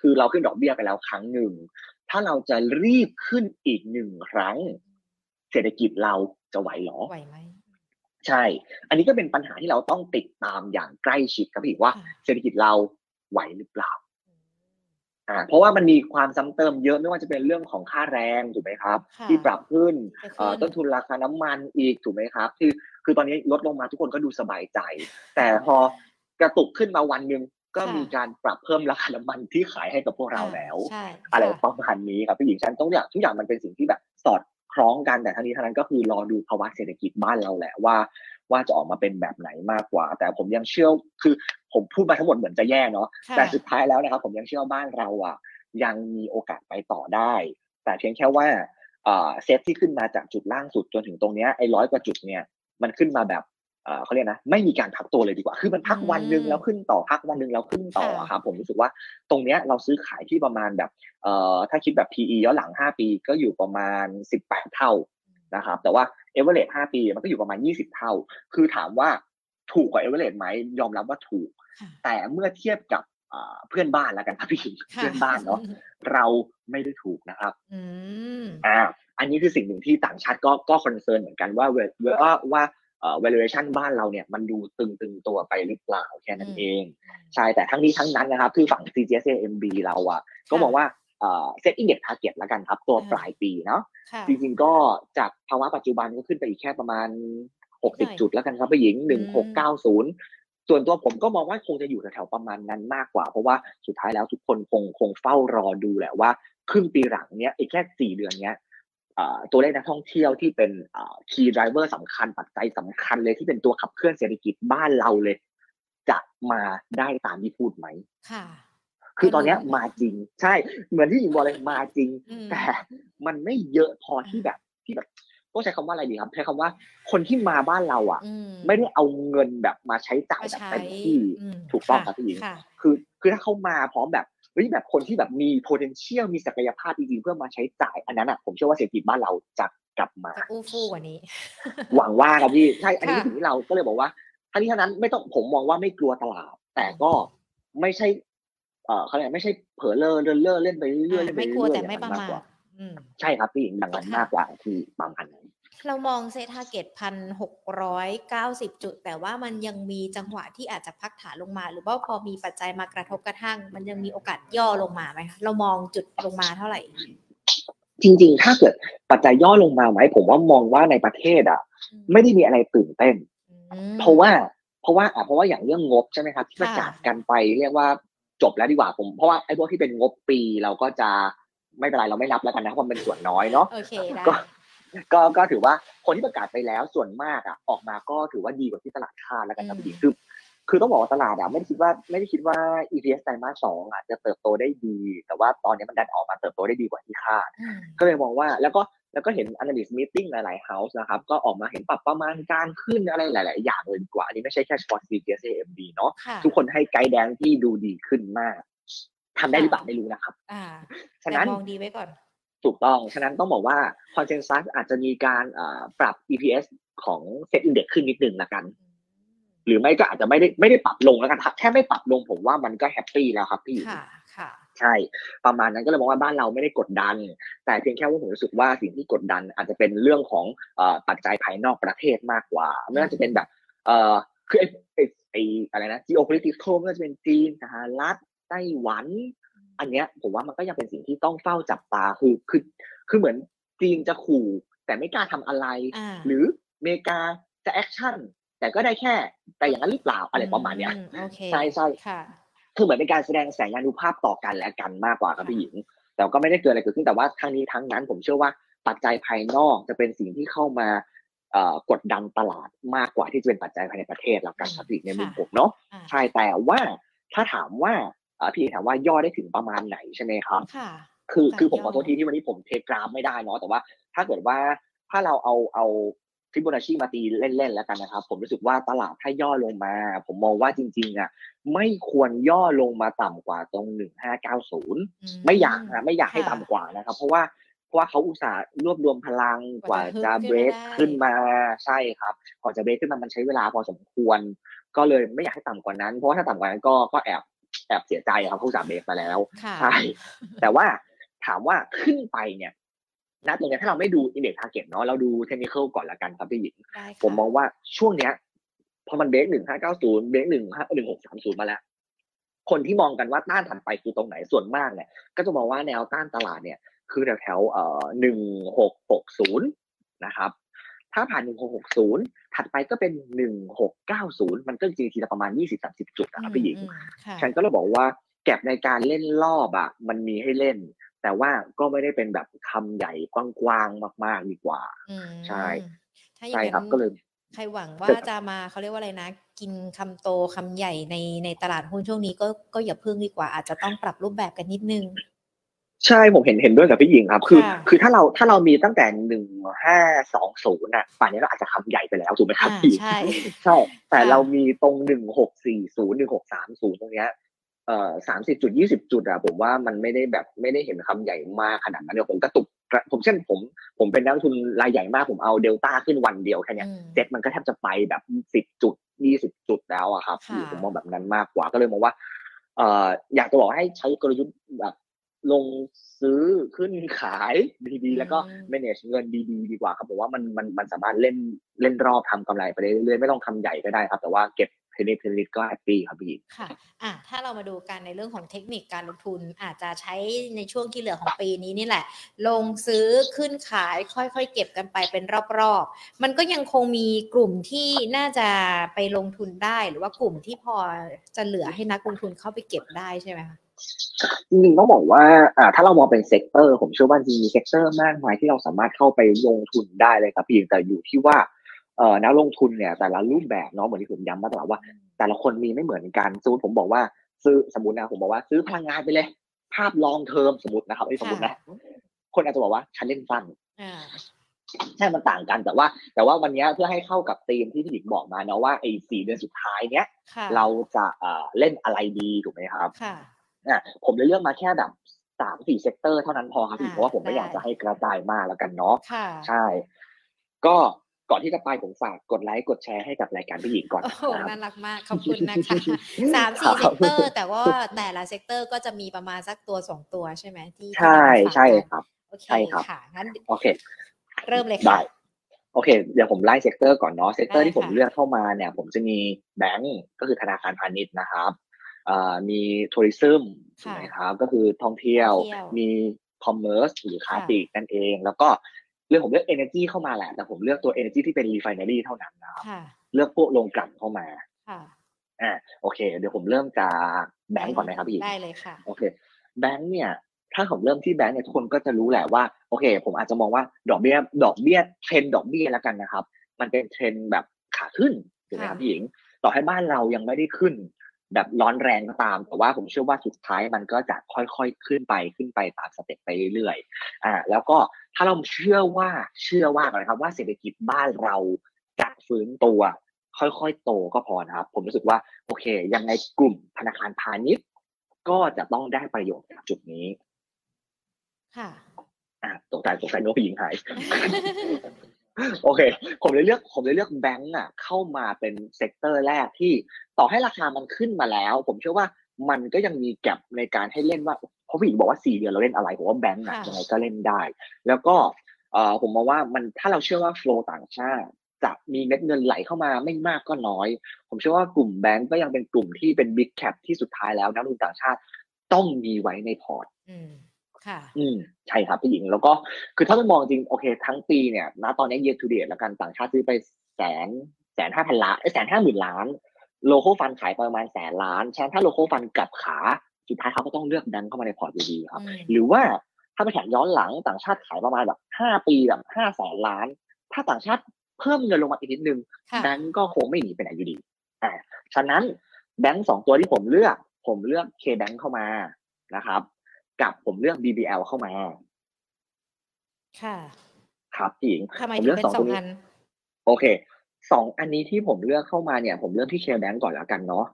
คือเราขึ้นดอกเบี้ยไปแล้วครั้งหนึ่งถ้าเราจะรีบขึ้นอีก1ครั้งเศรษฐกิจเราจะไหวหรอไหวไหมใช่อันนี้ก็เป็นปัญหาที่เราต้องติดตามอย่างใกล้ชิดครับพี่ว่าเศรษฐกิจเราไหวหรือเปล่าเพราะว่ามันมีความซ้ำเติมเยอะไม่ว่าจะเป็นเรื่องของค่าแรงถูกไหมครับที่ปรับขึ้นต้นทุนราคาน้ำมันอีกถูกไหมครับคือตอนนี้ลดลงมาทุกคนก็ดูสบายใจแต่พอกระตุกขึ้นมาวันนึงก็มีการปรับเพิ่มราคาน้ำมันที่ขายให้กับพวกเราแล้วอะไรประมาณนี้ครับพี่หญิงฉันต้องทุกอย่างมันเป็นสิ่งที่แบบสอดคล้องกันแต่ทั้งนี้ทั้งนั้นก็คือรอดูภาวะเศรษฐกิจบ้านเราแหละว่าจะออกมาเป็นแบบไหนมากกว่าแต่ผมยังเชื่อคือผมพูดมาทั้งหมดเหมือนจะแย่เนาะแต่สุดท้ายแล้วนะครับผมยังเชื่อบ้านเราอ่ะยังมีโอกาสไปต่อได้แต่เพียงแค่ว่าเซตที่ขึ้นมาจากจุดล่างสุดจนถึงตรงเนี้ยไอ้100กว่าจุดเนี่ยมันขึ้นมาแบบเขาเรียกนะไม่มีการพักตัวเลยดีกว่าคือมันพักวันนึงแล้วขึ้นต่อพักวันนึงแล้วขึ้นต่อครับผมรู้สึกว่าตรงเนี้ยเราซื้อขายที่ประมาณแบบถ้าคิดแบบ PE ย้อนหลัง5ปีก็อยู่ประมาณ18เท่านะครับแต่ว่า average 5ปีมันก็อยู่ประมาณ20เท่าคือถามว่าถูกกว่า average มั้ยยอมรับว่าถูกแต่เมื่อเทียบกับเพื่อนบ้านแล้วกันครับพี่เพื่อนบ้านเนาะเราไม่ได้ถูกนะครับอันนี้คือสิ่งหนึ่งที่ต่างชาติก็คอนเซิร์นเหมือนกันว่าvaluation บ้านเราเนี่ยมันดูตึงตัวไปหรือเปล่าแค่นั้นเองใช่แต่ทั้งนี้ทั้งนั้นนะครับคือฝั่ง CGSCIMB เราอ่ะก็บอกว่าset index target ละกันครับตัวปลายปีเนาะจริงๆก็จากภาวะปัจจุบันก็ขึ้นไปอีกแค่ประมาณ60จุดแล้วกันครับพี่หญิง1690ส่วนตัวผมก็มองว่าคงจะอยู่แถวๆประมาณนั้นมากกว่าเพราะว่าสุดท้ายแล้วทุกคนคงเฝ้ารอดูแหละว่าครึ่งปีหลังเนี้ยอีกแค่4เดือนเนี้ยตัวเลขนักท่องเที่ยวที่เป็น key driver สำคัญปัจจัยสำคัญเลยที่เป็นตัวขับเคลื่อนเศรษฐกิจบ้านเราเลยจะมาได้ตามที่พูดไหมค่ะคือตอนนี้มาจริงใช่เหมือนที่หญิงบอกเลยมาจริงแต่มันไม่เยอะพอที่แบบต้องใช้คำว่าอะไรดีครับใช้คำว่าคนที่มาบ้านเราอ่ะไม่ได้เอาเงินแบบมาใช้จ่ายแบบเต็มที่ถูกต้องครับพี่หญิงคือถ้าเขามาพร้อมแบบแบบคนที่แบบมี potential มีศักยภาพจริงๆเพื่อมาใช้จ่ายอันนั้นอ่ะผมเชื่อว่าเศรษฐกิจบ้านเราจะกลับมาอู้ฟู่กว่านี้หวังว่าครับพี่ใช่อันนี้ถึงเราก็เลยบอกว่าอันนี้เท่านั้นไม่ต้องผมมองว่าไม่กลัวตลาดแต่ก็ไม่ใช่เขาเรียกไม่ใช่เผลอเล่อเล่นไปเรื่อยๆเล่นไปเรื่อยๆไม่กลัวแต่ไม่ประมาทใช่ครับพี่หญิงดังมากกว่าที่ประมาณนั้นเรามองเซตทาร์เก็ต 1,690 จุดแต่ว่ามันยังมีจังหวะที่อาจจะพักฐานลงมาหรือว่าพอมีปัจจัยมากระทบกระทั่งมันยังมีโอกาสย่อลงมาไหมคะเรามองจุดลงมาเท่าไหร่จริงๆถ้าเกิดปัจจัยย่อลงมาไหมผมว่ามองว่าในประเทศอ่ะไม่ได้มีอะไรตื่นเต้นเพราะว่าอย่างเรื่องงบใช่ไหมครับที่ประกาศกันไปเรียกว่าจบแล้วดีกว่าผมเพราะว่าไอ้พวกที่เป็นงบปีเราก็จะไม่เป็นไรเราไม่รับแล้วกันนะเพราะมันเป็นส่วนน้อยเนาะก็ถือว่าคนที่ประกาศไปแล้วส่วนมากอ่ะออกมาก็ถือว่าดีกว่าที่ตลาดคาดแล้วกันครับพี่คือต้องบอกว่าตลาดอ่ะไม่ได้คิดว่า EPS ไตรมาส2อ่ะจะเติบโตได้ดีแต่ว่าตอนนี้มันดันออกมาเติบโตได้ดีกว่าที่คาดก็เลยมองว่าแล้วก็เห็น analyst meeting หลายๆ house นะครับก็ออกมาเห็นปรับประมาณการขึ้นอะไรหลายๆอย่างเลยกว่าอันนี้ไม่ใช่แค่ spot CGSCIMB เนาะทุกคนให้ไกด์แดนที่ดูดีขึ้นมากทำได้หรือเปล่าไม่รู้นะครับฉะนั้นมองดีไว้ก่อนถูกต้องฉะนั้นต้องบอกว่า consensus อาจจะมีการปรับ EPS ของ set index ขึ้นนิดนึงละกันหรือไม่ก็อาจจะไม่ได้ปรับลงแล้วกันแค่ไม่ปรับลงผมว่ามันก็แฮปปี้แล้วครับพี่ค่ะ ใช่ประมาณนั้นก็เลยมองว่าบ้านเราไม่ได้กดดันแต่เพียงแค่ว่าผมรู้สึกว่าสิ่งที่กดดันอาจจะเป็นเรื่องของปัจจัยภายนอกประเทศมากกว่าไม่ว่าจะเป็นแบบคืออะไรนะ geopolitical ไม่ว่าจะเป็นจีนสหรัฐไต้หวันอันเนี้ยผมว่ามันก็ยังเป็นสิ่งที่ต้องเฝ้าจับตาคือเหมือนจีนจะขู่แต่ไม่กล้าทำอะไรหรืออเมริกาจะแอคชั่นแต่ก็ได้แค่แต่อย่างนั้นหรือเปล่าอะไรประมาณเนี้ยใช่ใช่คือเหมือนเป็นการแสดงแสงยานุภาพต่อกันและกันมากกว่าครับพี่หญิงแต่ก็ไม่ได้เกิดอะไรเกิดขึ้นแต่ว่าทั้งนี้ทั้งนั้นผมเชื่อว่าปัจจัยภายนอกจะเป็นสิ่งที่เข้ามากดดันตลาดมากกว่าที่จะเป็นปัจจัยภายในประเทศแล้วกันครับพี่ในมุมผมเนาะใช่แต่ว่าถ้าถามว่าพี่ถามว่าย่อได้ถึงประมาณไหนใช่ไหมครับคือผมขอโทษที่วันนี้ผมเทกราฟไม่ได้เนาะแต่ว่าถ้าเกิดว่าถ้าเราเอาฟิโบนัชชีมาตีเล่นๆแล้วกันนะครับผมรู้สึกว่าตลาดถ้าย่อลงมาผมมองว่าจริงๆอ่ะไม่ควรย่อลงมาต่ำกว่าตรง1590ไม่อยากให้ต่ำกว่านะครับเพราะว่าเขาอุตส่าห์รวบรวมพลังกว่าจะเบรกขึ้นมาใช่ครับกว่าจะเบรกขึ้นมามันใช้เวลาพอสมควรก็เลยไม่อยากให้ต่ำกว่านั้นเพราะว่าถ้าต่ำกว่านั้นก็แอบเสียใจครับเขาอุตส่าห์เบรกมาแล้วใช่แต่ว่าถามว่าขึ้นไปเนี่ยนะตรงนี้ถ้าเราไม่ดูอินเด็กซ์ทาร์เก็ตเนาะเราดูเทคนิคอลก่อนละกันครับพี่หญิงผมมองว่าช่วงเนี้ยพอมันเบรก1590เบรก1630มาแล้วคนที่มองกันว่าต้านถัดไปคือตรงไหนส่วนมากเนี่ยก็จะมองว่าแนวต้านตลาดเนี่ยคือแถวๆ1660นะครับถ้าผ่าน1660ถัดไปก็เป็น1690มันก็จริงทีละประมาณ 20-30 จุดนะครับพี่หญิงฉันก็เลยบอกว่าแก็บในการเล่นรอบอ่ะมันมีให้เล่นแต่ว่าก็ไม่ได้เป็นแบบคำใหญ่กว้างๆมากๆดีกว่าใช่ใช่ครับก็เลยใครหวังว่าจะมาเขาเรียกว่าอะไรนะกินคำโตคำใหญ่ในตลาดหุ้นช่วงนี้ก็อย่าพึ่งดีกว่าอาจจะต้องปรับรูปแบบกันนิดนึงใช่ผมเห็นด้วยกับพี่หญิงครับคือถ้าเรามีตั้งแต่1520อ่ะป่านนี้เราอาจจะคำใหญ่ไปแล้วถูกไหมครับพี่ใช่แต่เรามีตรง1640 1630ตรงเนี้ย30 จุด 20 จุดอะผมว่ามันไม่ได้แบบไม่ได้เห็นคำใหญ่มากขนาดนั้นเดี๋ยวผมกระตุกผมเช่นผมเป็นนักลงทุนรายใหญ่มากผมเอาเดลต้าขึ้นวันเดียวแค่นี้เซ็ตมันก็แทบจะไปแบบ10 จุด 20 จุดแล้วอะครับผมมองแบบนั้นมากกว่าก็เลยมองว่าอยากจะบอกให้ใช้กลยุทธ์แบบลงซื้อขึ้นขายดีๆแล้วก็ manage เงินดีๆดีกว่าครับผมว่ามันสามารถเล่นรอบทำกำไรไปเรื่อยๆไม่ต้องคำใหญ่ก็ได้ครับแต่ว่าเก็บเทคนิคก็แฮปปี้ครับพี่ค่ะถ้าเรามาดูกันในเรื่องของเทคนิคการลงทุนอาจจะใช้ในช่วงที่เหลือของปีนี้นี่แหละลงซื้อขึ้นขายค่อยๆเก็บกันไปเป็นรอบๆมันก็ยังคงมีกลุ่มที่น่าจะไปลงทุนได้หรือว่ากลุ่มที่พอจะเหลือให้นักลงทุนเข้าไปเก็บได้ใช่ไหมคะจริงๆต้องบอกว่าถ้าเรามองเป็นเซกเตอร์ผมเชื่อว่ามีเซกเตอร์มากมายที่เราสามารถเข้าไปลงทุนได้เลยครับพี่แต่อยู่ที่ว่านักลงทุนเนี่ยแต่ละรูปแบบเนาะเหมือนที่ผมย้ำมาตลอดว่าแต่ละคนมีไม่เหมือนกันสมมติผมบอกว่าซื้อสมมตินะผมบอกว่าซื้อพลังงานไปเลยภาพลองเทอมสมมตินะครับไอ้สมมตินะคนอาจจะบอกว่าฉันเล่นสั้นใช่มันต่างกันแต่ว่าวันนี้เพื่อให้เข้ากับธีมที่พี่หญิงบอกมาเนาะว่าไอ้4 เดือนสุดท้ายเนี้ยเราจะเล่นอะไรดีถูกไหมครับผมเลยเลือกมาแค่แบบ 3-4 เซกเตอร์เท่านั้นพอครับพี่เพราะว่าผมไม่อยากจะให้กระจายมากแล้วกันเนาะใช่ก็ก่อนที่จะไปผมฝากกดไลค์กดแชร์ให้กับรายการพี่หญิงก่อนนะครับโอ้โหน่ารักมากขอบคุณนะคะ 3-4 เซกเตอร์แต่ว่าแต่ละเซกเตอร์ก็จะมีประมาณสักตัว2ตัวใช่ไหมที่ใช่ครับใช่ครับงั้นโอเคเริ่มเลยค่ะโอเคเดี๋ยวผมไล่เซกเตอร์ก่อนเนาะเซกเตอร์ที่ผมเลือกเข้ามาเนี่ยผมจะมีแบงก์ก็คือธนาคารพาณิชย์นะครับมีทัวริซึมนะครับก็คือท่องเที่ยวมีคอมเมิร์ซหรือค้าปลีกนั่นเองแล้วก็เรื่องผมเลือก energy เข้ามาแหละแต่ผมเลือกตัว energy ที่เป็น refinery เท่านั้นนะครับเลือกพวกโรงกลั่นเข้ามาโอเคเดี๋ยวผมเริ่มจากแบงก์ก่อนไหมครับพี่ได้เลยค่ะโอเคแบงก์เนี่ยถ้าผมเริ่มที่แบงก์เนี่ยทุกคนก็จะรู้แหละว่าโอเคผมอาจจะมองว่าดอกเบี้ยเทรนดอกเบี้ยแล้วกันนะครับมันเป็นเทรนแบบขาขึ้นถูกไหมครับพี่หญิงต่อให้บ้านเรายังไม่ได้ขึ้นแบบร้อนแรงก็ตามแต่ว่าผมเชื่อว่าสุดท้ายมันก็จะค่อยๆขึ้นไปตามสเต็ปไปเรื่อยๆแล้วก็ถ้าเราเชื่อว่านะครับว่าเศรษฐกิจบ้านเราจะฟื้นตัวค่อยๆโตก็พอนะครับผมรู้สึกว่าโอเคยังไงกลุ่มธนาคารพาณิชย์ก็จะต้องได้ประโยชน์จากจุดนี้ค่ะตกใจน้องผู้หญิงหาย โอเคผมเลยเลือกแบงก์อ่ะเข้ามาเป็นเซกเตอร์แรกที่ต่อให้ราคามันขึ้นมาแล้วผมเชื่อว่ามันก็ยังมีแก็ปในการให้เล่นว่า เพราะพี่หญิงบอกว่า4 เดือนเราเล่นอะไรผมว่าแบงก์ยังไงก็เล่นได้แล้วก็ผมมองว่ามันถ้าเราเชื่อว่าโฟลว์ต่างชาติจะมีเม็ดเงินไหลเข้ามาไม่มากก็น้อยผมเชื่อว่ากลุ่มแบงก์ก็ยังเป็นกลุ่มที่เป็นบิ๊กแคปที่สุดท้ายแล้วนักลงทุนต่างชาติต้องมีไว้ในพอร์ตค่ะใช่ครับพี่หญิงแล้วก็คือถ้าต้องมองจริงโอเคทั้งปีเนี่ยณตอนนี้ year to date แล้วกันต่างชาติซื้อไป150,000 ล้าน โลโก้ฟันขายประมาณ100,000 ล้านฉะนั้นถ้าโลโก้ฟันกลับขาสุดท้ายเขาก็ต้องเลือกดันเข้ามาในพอร์ตอยู่ดีครับหรือว่าถ้าไปแข่งย้อนหลังต่างชาติขายประมาณแบบ5 ปีแบบ500,000 ล้านถ้าต่างชาติเพิ่มเงินลงมาอีกนิดนึงนั้นก็คงไม่หนีไปไหนอยู่ดีฉะนั้นแบงค์2ตัวที่ผมเลือก K-Bank เข้ามานะครับกับผมเลือก BBL เข้ามาค่ะครับจริงผมเลือก2ตัวนี้โอเค2อันนี้ที่ผมเลือกเข้ามาเนี่ยผมเลือกที่ K-Bank ก่อนแล้วกันเนาะ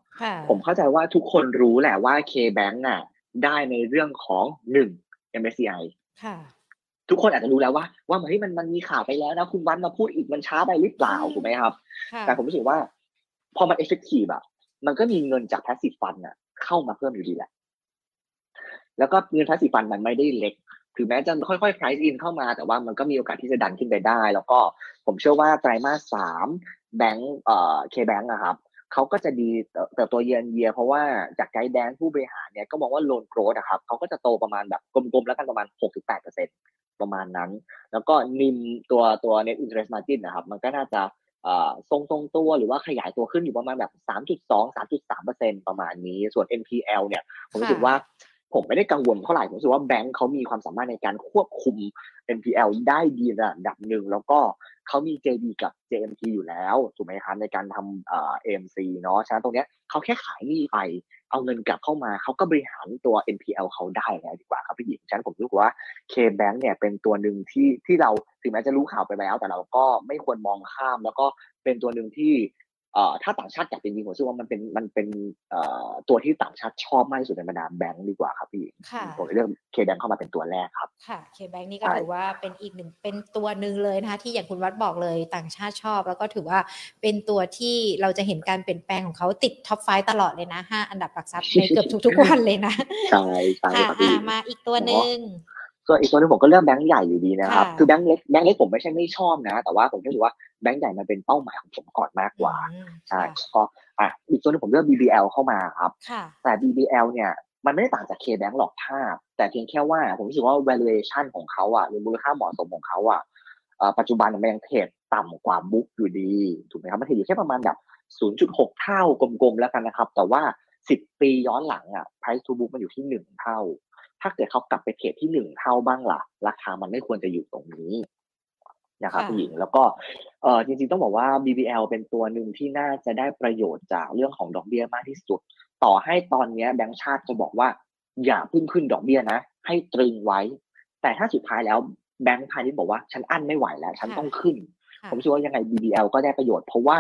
ผมเข้าใจว่าทุกคนรู้แหละว่า K-Bank น่ะได้ในเรื่องของ1 MSCI ค่ะทุกคนอาจจะรู้แล้วว่าเฮ้ยมันมีข่าวไปแล้วนะคุณวันมาพูดอีกมันช้าไปหรือเปล่าถูกไหมครับแต่ผมรู้สึกว่าพอมัน effective อ่ะมันก็มีเงินจาก passive fund น่ะเข้ามาเพิ่มอยู่ดีแหละแล้วก็เงิน passive fund มันไม่ได้เล็กถึงแม้จะค่อยๆ price in เข้ามาแต่ว่ามันก็มีโอกาสที่จะดันขึ้นไปได้แล้วก็ผมเชื่อว่าไตรมาส 3 แบงค์K-Bank อ่ะครับเขาก็จะดีเติบโตyear-on-yearเพราะว่าจากไกด์แบงค์ผู้บริหารเนี่ยก็มองว่า loan growth อ่ะครับเขาก็จะโตประมาณแบบกลมๆแล้วกันประมาณ 6-8% ประมาณนั้นแล้วก็นิมตัว net interest margin นะครับมันก็น่าจะทรงตัวหรือว่าขยายตัวขึ้นอยู่ประมาณแบบ 3.2-3.3% ประมาณนี้ส่วน NPL เนี่ยผมรู้สึกว่าผมไม่ได้กังวลเท่าไหร่ผมรู้สึกว่าแบงค์เขามีความสามารถในการควบคุม NPL ได้ดีระดับหนึ่งแล้วก็เขามี JD กับ JMT อยู่แล้วถูกไหมครับในการทำAMC เนาะฉะนั้นตรงเนี้ยเขาแค่ขายหนี้ไปเอาเงินกลับเข้ามาเขาก็บริหารตัว NPL เขาได้แล้วดีกว่าครับพี่หญิงฉะนั้นผมรู้สึกว่า K-Bank เนี่ยเป็นตัวหนึ่งที่เราถึงแม้จะรู้ข่าวไปแล้วแต่เราก็ไม่ควรมองข้ามแล้วก็เป็นตัวหนึ่งที่ถ้าต่างชาติอยากเป็นจริงผมเชื่อว่ามันเป็นตัวที่ต่างชาติชอบมากที่สุดในบรรดาแบงค์ดีกว่าครับพี่ผมเลือก K-Bank เข้ามาเป็นตัวแรกครับค่ะ K-Bank นี่ก็ถือว่าเป็นอีกหนึ่งเป็นตัวหนึ่งเลยนะคะที่อย่างคุณวัดบอกเลยต่างชาติชอบแล้วก็ถือว่าเป็นตัวที่เราจะเห็นการเปลี่ยนแปลงของเขาติดท็อปไฟว์ตลอดเลยนะ5อันดับหลักทรัพย์ในเกือบทุกๆวันเลยนะใช่ครับพี่มาอีกตัวนึงก็อีกตัวนึงผมก็เลือกแบงค์ใหญ่อยู่ดีนะครับคือแบงค์เล็กผมไม่ใช่ไม่ชอบนะแต่ว่าผมรู้สึกว่าแบงค์ใหญ่มันเป็นเป้าหมายของผมก่อนมากกว่าใช่ก็อีกตัวนึงผมเลือก BBL เข้ามาครับแต่ BBL เนี่ยมันไม่ได้ต่างจาก K-Bank หรอกภาพแต่เพียงแค่ว่าผมรู้สึกว่า valuation ของเขาอ่ะหรือมูลค่าเหมาะสมของเขาอ่ะปัจจุบันมันยังเทรดต่ำกว่าบุ๊กอยู่ดีถูกมั้ยครับมันเทรดอยู่แค่ประมาณแบบ 0.6 เท่ากลมๆแล้วกันนะครับแต่ว่า10ปีย้อนหลังอ่ะ price to book มันอยู่ที่1เท่าถ้าเกิดเขากลับไปเทรดที่1เท่าบ้างล่ะราคามันไม่ควรจะอยู่ตรงนี้นะครับผู้หญิงแล้วก็จริงๆต้องบอกว่า BBL เป็นตัวหนึ่งที่น่าจะได้ประโยชน์จากเรื่องของดอกเบี้ยมากที่สุดต่อให้ตอนนี้แบงก์ชาติจะบอกว่าอย่าเพิ่งขึ้นดอกเบี้ยนะให้ตรึงไว้แต่ถ้าสุดท้ายแล้วแบงก์พาณิชย์บอกว่าฉันอั้นไม่ไหวแล้วฉันต้องขึ้นผมเชื่อว่ายังไง BBL ก็ได้ประโยชน์เพราะว่า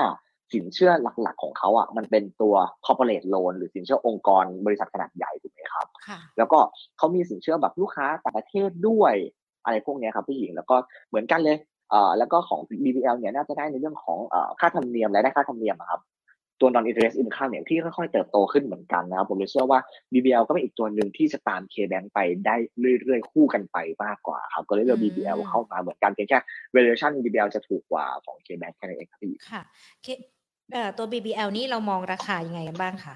สินเชื่อหลักๆของเขาอ่ะมันเป็นตัว corporate loan หรือสินเชื่อองค์กรบริษัทขนาดใหญ่ถูกไหมครับแล้วก็เขามีสินเชื่อแบบลูกค้าต่างประเทศด้วยอะไรพวกนี้ครับผู้หญิงแล้วก็เหมือนกันเลยแล้วก็ของ BBL เนี่ยน่าจะได้ในเรื่องของค่าธรรมเนียมและได้ค่าธรรมเนียมครับตัว non interest income เนี่ยที่ค่อยๆเติบโตขึ้นเหมือนกันนะครับผมเลยเชื่อว่า BBL ก็เป็นอีกตัวนึงที่จะตาม K-Bank ไปได้เรื่อยๆคู่กันไปมากกว่าครับก็เลยเลือก BBL เข้ามาเหมือนกันเพียงแค่ valuation BBL จะถูกกว่าของ K-Bank แค่นั้นเองครับพี่ค่ะตัว BBL นี่เรามองราคายังไงกันบ้างคะ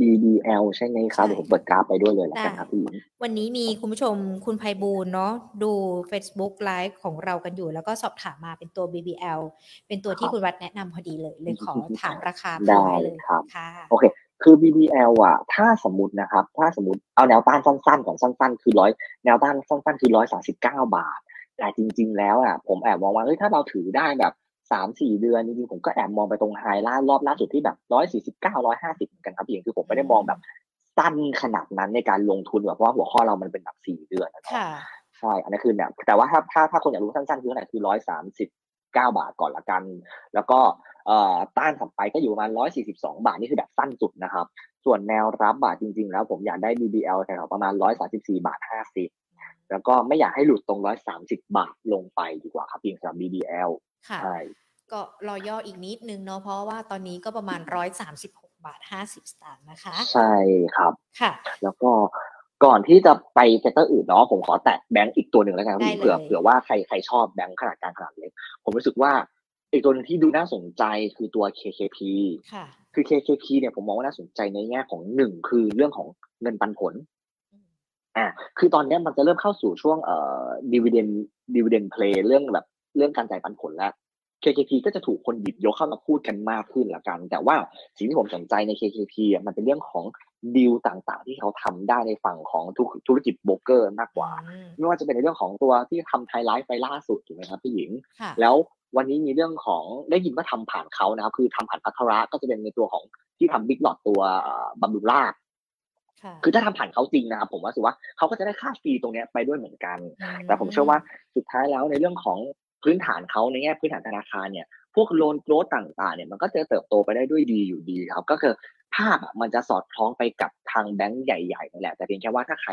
BBL ใช่ไหมครับผมเปิดกราฟไปด้วยเลยแล้วกันครับพี่วันนี้มีคุณผู้ชมคุณไพบูลย์เนาะดู Facebook Live ของเรากันอยู่แล้วก็สอบถามมาเป็นตัว BBL เป็นตัวที่คุณวัดแนะนำพอดีเลยขอถามราคาได้เลยครับโอเคคือ BBL อ่ะถ้าสมมติเอาแนวต้านสั้นๆก่อนสั้นๆคือ100แนวต้านสั้นๆคือ139บาทแต่จริงๆแล้วอ่ะผมแอบมองว่าเฮ้ยถ้าเราถือได้แบบ3-4 เดือนจริงๆผมก็แอบมองไปตรงไฮล่ารอบล่าสุดที่แบบ149-150เหมือนกันครับอย่างคือผมไม่ได้มองแบบสั้นขนาดนั้นในการลงทุนแบบเพราะว่าหัวข้อเรามันเป็นแบบ4 เดือนนะครับใช่อันนั้นคือแบบแต่ว่าถ้าคนอยากรู้สั้นๆคือเท่าไหร่คือ139 บาทก่อนละกันแล้วก็ต้านถัดไปก็อยู่ประมาณ142 บาทนี่คือแบบสั้นสุดนะครับส่วนแนวรับบาทจริงๆแล้วผมอยากได้ BBL แถวประมาณ134.50แล้วก็ไม่อยากให้หลุดตรง130 บาทลงไปดีกว่าครับสำหรับ BBLค่ะก็รอย่ออีกนิดนึงเนาะเพราะว่าตอนนี้ก็ประมาณ136.50 บาทนะคะใช่ครับค่ะแล้วก็ ก่อนที่จะไปเซกเตอร์อื่นเนาะผมขอแตะแบงก์อีกตัวหนึ่งแล้วกันครับเผื่อว่าใครชอบแบงก์ขนาดกลางขนาดเล็กผมรู้สึกว่าอีกตัวนึงที่ดูน่าสนใจคือตัว KKP คือ KKP เนี่ยผมมองว่าน่าสนใจในแง่ของ1คือเรื่องของเงินปันผลคือตอนนี้มันจะเริ่มเข้าสู่ช่วงdividend play เรื่องการจ่ายปันผลแล้ว KKP ก็จะถูกคนหยิบยกเข้ามาพูดกันมากขึ้นละกันแต่ว่าสิ่งที่ผมสนใจใน KKP มันเป็นเรื่องของดีลต่างๆที่เขาทำได้ในฝั่งของธุรกิจโบรกเกอร์มากกว่าไม่ว่าจะเป็นในเรื่องของตัวที่ทำไทยไลฟ์ไปล่าสุดถูกไหมครับพี่หญิงแล้ววันนี้มีเรื่องของได้ยินว่าทำผ่านเขานะครับคือทำผ่านพัทระก็จะเป็นในตัวของที่ทำบิ๊กหลอดตัวบำรุงราษฎร์คือถ้าทำผ่านเขาจริงนะครับผมว่าสุว่าเขาก็จะได้ค่าฟรีตรงนี้ไปด้วยเหมือนกันแต่ผมเชื่อว่าสุดท้ายแล้วในเรื่องของพื้นฐานเขาในแง่พื้นฐานธนาคารเนี่ยพวกโลนโกรธต่างๆเนี่ยมันก็จะเติบโตไปได้ด้วยดีอยู่ดีครับก็คือภาพมันจะสอดคล้องไปกับทางแบงก์ใหญ่ๆนั่นแหละแต่เพียงแค่ว่าถ้าใคร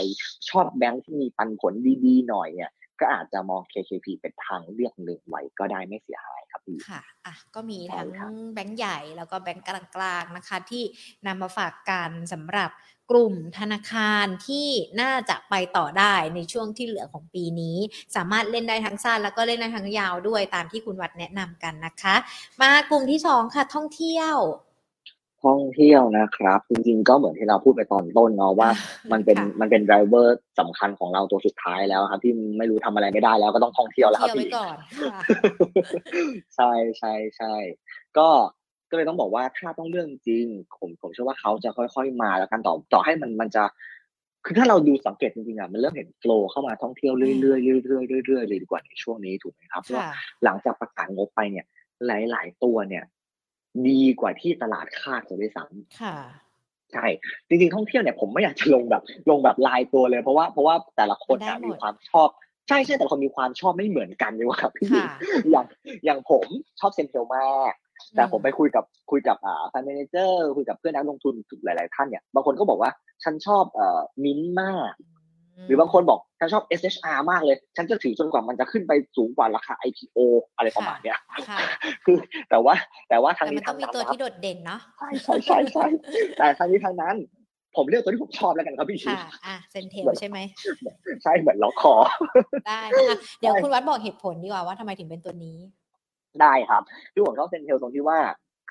ชอบแบงก์ที่มีปันผลดีๆหน่อยเนี่ยก็อาจจะมอง KKP เป็นทางเลือกหนึ่งไว้ก็ได้ไม่เสียหายครับพี่ค่ะอ่ะก็มีทั้งแบงก์ใหญ่แล้วก็แบงก์กลางๆนะคะที่นำมาฝากกันสำหรับกลุ่มธนาคารที่น่าจะไปต่อได้ในช่วงที่เหลือของปีนี้สามารถเล่นได้ทั้งสั้นแล้วก็เล่นได้ทั้งยาวด้วยตามที่คุณวัดแนะนำกันนะคะมากลุ่มที่2ค่ะท่องเที่ยวนะครับจริงๆก็เหมือนที่เราพูดไปตอนต้นเนาะว่ามันเป็นไดรเวอร์สำคัญของเราตัวสุดท้ายแล้วครับที่ไม่รู้ทำอะไรไม่ได้แล้วก็ต้องท่องเที่ยวแล้วครับพี่ ใช่ๆๆก็เลยต้องบอกว่าถ้าต้องเรื่องจริงผมเชื่อว่าเขาจะค่อยๆมาแล้วกันต่อให้มันจะคือถ้าเราดูสังเกตจริงๆอ่ะมันเริ่มเห็นโฟลว์เข้ามาท่องเที่ยวเรื่อยๆเรื่อยๆเลยดีกว่าในช่วงนี้ถูกไหมครับเพราะหลังจากประกาศงบไปเนี่ยหลายๆตัวเนี่ยดีกว่าที่ตลาดคาดจะได้ซ้ำค่ะใช่จริงๆท่องเที่ยวเนี่ยผมไม่อยากจะลงแบบลายตัวเลยเพราะว่าแต่ละคนมีความชอบใช่ใช่แต่คนมีความชอบไม่เหมือนกันเลยว่ะครับพี่อย่างผมชอบเซนเทลมากแต่ผมไปคุยกับfund manager คุยกับเพื่อนนักลงทุนหลายๆท่านเนี่ยบางคนก็บอกว่าฉันชอบมิ้นท์มากหรือบางคนบอกฉันชอบ SHR มากเลยฉันจะถือจนกว่ามันจะขึ้นไปสูงกว่าราคา IPO อะไรประมาณเนี้ยคือแต่ว่าทางนี้ทางนั้นมันต้องมีตัวที่โดดเด่นเนาะใช่แต่ทางนี้ทางนั้นผมเลือกตัวที่ผมชอบแล้วกันครับพี่ชิวเซนเทลใช่ไหมใช่เหมือนล็อกคอได้นะคะเดี๋ยวคุณวัดบอกเหตุผลดีกว่าว่าทำไมถึงเป็นตัวนี้ได้ครับที่ผมชอบเซนเทลตรงที่ว่า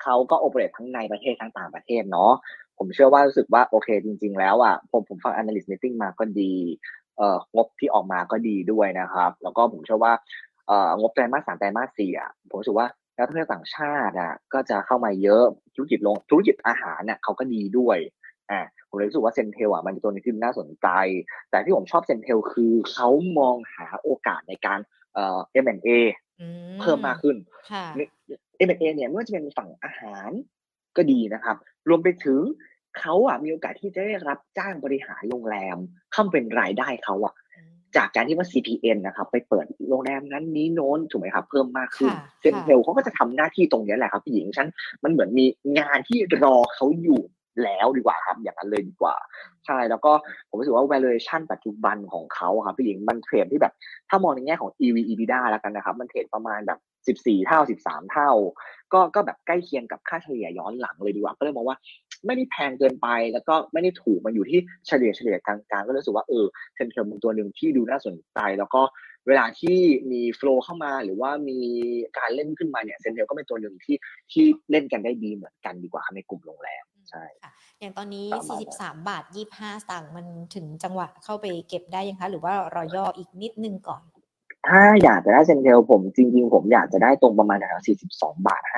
เขาก็โอเปเรตทั้งในประเทศทั้งต่างประเทศเนาะผมเชื่อว่ารู้สึกว่าโอเคจริงๆแล้วอ่ะผมฟัง analyst meeting มาก็ดีงบที่ออกมาก็ดีด้วยนะครับแล้วก็ผมเชื่อว่างบไตรมาส3ไตรมาส4อ่ะผมรู้สึกว่านักท่องเที่ยวต่างชาติอ่ะก็จะเข้ามาเยอะธุรกิจอาหารน่ะเขาก็ดีด้วยผมเลยรู้สึกว่าเซนเทลอ่ะมันเป็นตัวที่น่าสนใจแต่ที่ผมชอบเซนเทลคือเขามองหาโอกาสในการM&Aเพิ่มมากขึ้น M&A เนี่ยไม่ว่าจะเป็นฝั่งอาหารก็ดีนะครับรวมไปถึงเขาอ่ะมีโอกาสที่จะได้รับจ้างบริหารโรงแรมเข้าเป็นรายได้เขาอ่ะจากการที่ว่า CPN นะครับไปเปิดโรงแรมนั้นนี้โน้นถูกไหมครับเพิ่มมากขึ้นเซนเทลเขาก็จะทำหน้าที่ตรงนี้แหละครับพี่หญิงฉันมันเหมือนมีงานที่รอเขาอยู่แล้วดีกว่าครับอย่างนั้นเลยดีกว่าใช่แล้วก็ผมรู้สึกว่า valuation ปัจจุบันของเขาครับพี่หญิงมันเทรดที่แบบถ้ามองในแง่ของ EV/EBITDA แล้วกันนะครับมันเทรดประมาณแบบ14เท่า13เท่าก็แบบใกล้เคียงกับค่าเฉลี่ยย้อนหลังเลยดีกว่าก็เลยมองว่าไม่ได้แพงเกินไปแล้วก็ไม่ได้ถูกมันอยู่ที่เฉลี่ยกลางๆก็รู้สึกว่าเซนเทลเป็นตัวหนึ่งที่ดูน่าสนใจแล้วก็เวลาที่มีโฟลว์เข้ามาหรือว่ามีการเล่นขึ้นมาเนี่ยเซนเทลก็เป็นตัวหนึ่งที่เล่นกันได้ดีเหมือนกันดีกว่าในกลุ่มโรงแรมใช่ค่ะอย่างตอนนี้43.25 บาทมันถึงจังหวะเข้าไปเก็บได้ยังคะหรือว่ารอย่ออีกนิดนึงก่อนถ้าอยากจะได้เซนเทลผมจริงๆผมอยากจะได้ตรงประมาณแถว42.50 บาทค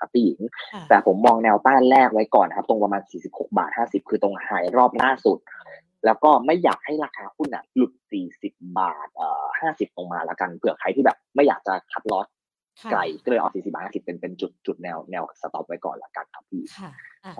รับพี่หญิงแต่ผมมองแนวต้านแรกไว้ก่อนครับตรงประมาณ46.50 บาทคือตรงไฮรอบล่าสุดแล้วก็ไม่อยากให้ราคาหุ้นหลุด40 บาท50ลงมาละกันเผื่อใครที่แบบไม่อยากจะคัทลอสไก่ก็เลยออก40.50 บาทเป็นจุดแนวสต็อปไว้ก่อนละกันครับพี่ค่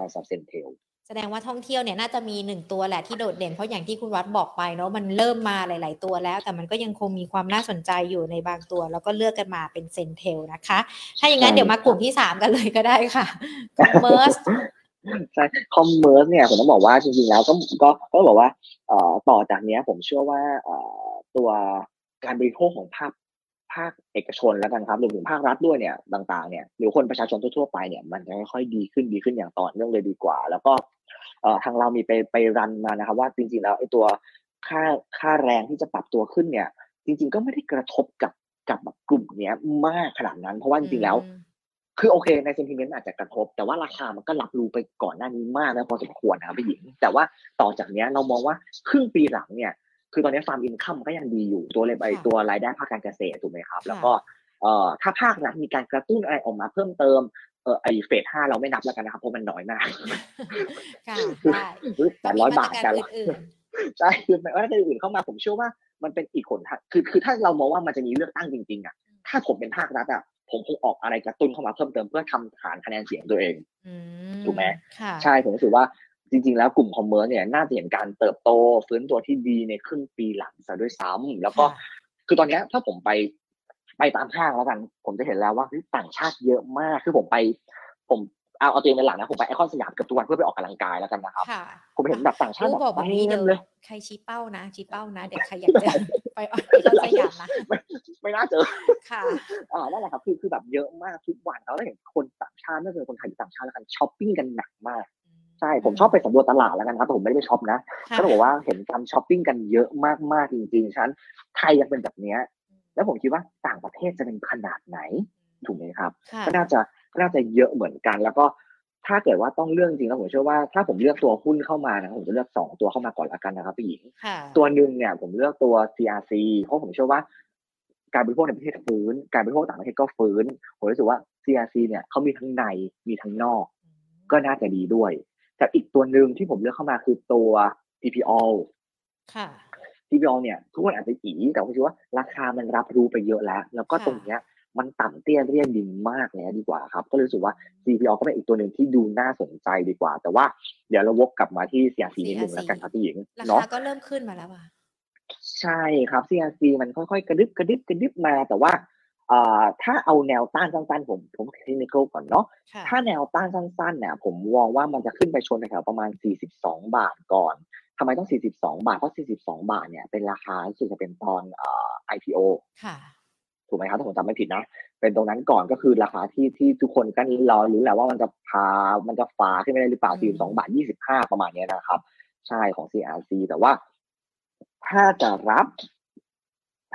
ะซับเซนเทลแสดงว่าท่องเที่ยวเนี่ยน่าจะมี1ตัวแหละที่โดดเด่นเพราะอย่างที่คุณวัดบอกไปเนาะมันเริ่มมาหลายๆตัวแล้วแต่มันก็ยังคงมีความน่าสนใจอยู่ในบางตัวแล้วก็เลือกกันมาเป็นเซนเทลนะคะถ้าอย่างนั้นเดี๋ยวมากลุ่มที่3กันเลยก็ได้ค่ะคอมเมิร์ซใช่คอมเมิร์ซเนี่ยผมต้องบอกว่าจริงๆแล้วก็บอกว่าต่อจากนี้ผมเชื่อว่าตัวการบริโภคของภาคเอกชนแล้วกันครับรวมถึงภาครัฐด้วยเนี่ยต่างๆเนี่ยหรือคนประชาชนทั่วๆไปเนี่ยมันจะค่อยๆดีขึ้นอย่างต่อเนื่องเลยดีกว่าแล้วก็ทางเรามีไปรันมานะครับว่าจริงๆแล้วไอ้ตัว ค่าแรงที่จะปรับตัวขึ้นเนี่ยจริงๆก็ไม่ได้กระทบกับแบบกลุ่มเนี้ยมากขนาดนั้นเพราะว่าจริงๆแล้วคือโอเคในเซนติเมนต์อาจจะกระทบแต่ว่าราคามันก็รับรู้ไปก่อนหน้านี้มากแล้วพอสมควรนะครับพี่หญิงแต่ว่าต่อจากนี้เรามองว่าครึ่งปีหลังเนี่ยคือตอนนี้ฟาร์มอินคัมก็ยังดีอยู่ตัวรายได้ภาคการเกษตรถูกไหมครับแล้วก็ถ้าภาครัฐมีการกระตุ้นอะไรออกมาเพิ่มเติมไอ้เฟส5เราไม่นับแล้วกันนะครับเพราะมันน้อยมากค่ะ800บาทกันใช่คือหมายว่าถ้าอื่นเข้ามาผมเชื่อว่ามันเป็นอีกคนคือถ้าเรามองว่ามันจะมีเลือกตั้งจริงๆอ่ะถ้าผมเป็นภาครัฐอ่ะผมคงออกอะไรกระตุ้นเข้ามาเพิ่มเติมเพื่อทำฐานคะแนนเสียงตัวเองถูกไหมใช่ผมรู้สึกว่าจริงๆแล้วกลุ่มคอมเมอร์เนี่ยน่าจะเห็นการเติบโตฟื้นตัวที่ดีในครึ่งปีหลังซะด้วยซ้ำแล้วก็คือตอนนี้ถ้าผมไปตามห้างแล้วกันผมจะเห็นแล้วว่าต่างชาติเยอะมากคือผมเอาตัวเองเป็นหลักนะผมไปไอคอนสยามเกือบทุกวันเพื่อไปออกกำลังกายแล้วกันนะครับผมเห็นแบบต่างชาติแบบนี้เลยใครชี้เป้านะเด็กใครอยากจะไปออกไอคอนสยามนะไม่น่าเจอค่ะนั่นแหละครับคือแบบเยอะมากทุกวันแล้วเห็นคนต่างชาติไม่ใช่คนไทยต่างชาติแล้วกันช้อปปิ้งกันหนักมากใช่ผมชอบไปสำรวจตลาดแล้วกันครับผมไม่ได้ไปช็อปนะก็บอกว่าเห็นการช้อปปิ้งกันเยอะมากๆจริงๆฉันไทยยังเป็นแบบนี้แล้วผมคิดว่าต่างประเทศจะเป็นขนาดไหนถูกไหมครับก็น่าจะเยอะเหมือนกันแล้วก็ถ้าเกิดว่าต้องเลือกจริงแล้วผมเชื่อว่าถ้าผมเลือกตัวหุ้นเข้ามานะผมจะเลือก2ตัวเข้ามาก่อนละกันนะครับพี่หญิงตัวนึงเนี่ยผมเลือกตัว CRC เพราะผมเชื่อว่าการบริโภคในประเทศฟื้นการบริโภคต่างประเทศก็ฟื้นผมรู้สึกว่า CRC เนี่ยเขามีทั้งในมีทั้งนอกก็น่าจะดีด้วยแต่อีกตัวนึงที่ผมเลือกเข้ามาคือตัว TPO ค่ะ TPO เนี่ยทุกคนอาจจะอีแต่ผมคิดว่าราคามันรับรู้ไปเยอะแล้วก็ตรงเนี้ยมันต่ำเตี้ยเรียนดินมากเลยดีกว่าครับก็รู้สึกว่า CPO ก็เป็นอีกตัวหนึ่งที่ดูน่าสนใจดีกว่าแต่ว่าเดี๋ยวเราวกกลับมาที่ CRC นิดนึงแล้วกันครับพี่หญิงเนาะราคาก็เริ่มขึ้นมาแล้วอ่ะใช่ครับ CRC มันค่อยๆกระดึบมาแต่ว่าถ้าเอาแนวต้านสั้นๆผมเทคนิคก่อนเนาะถ้าแนวต้านสั้นๆเนี่ยผมมองว่ามันจะขึ้นไปชนแถวประมาณ42บาทก่อนทำไมต้อง42บาทเพราะ42บาทเนี่ยเป็นราคาที่จะเป็นตอนIPO ค่ะถูกไหมครับถ้าผมจำไม่ผิดนะเป็นตรงนั้นก่อนก็คือราคาที่ทุกคนก็รอรู้แหละว่ามันจะฟ้าขึ้นไม่ได้หรือเปล่า42.25 บาทประมาณนี้นะครับใช่ของ CRC แต่ว่าถ้าจะรับ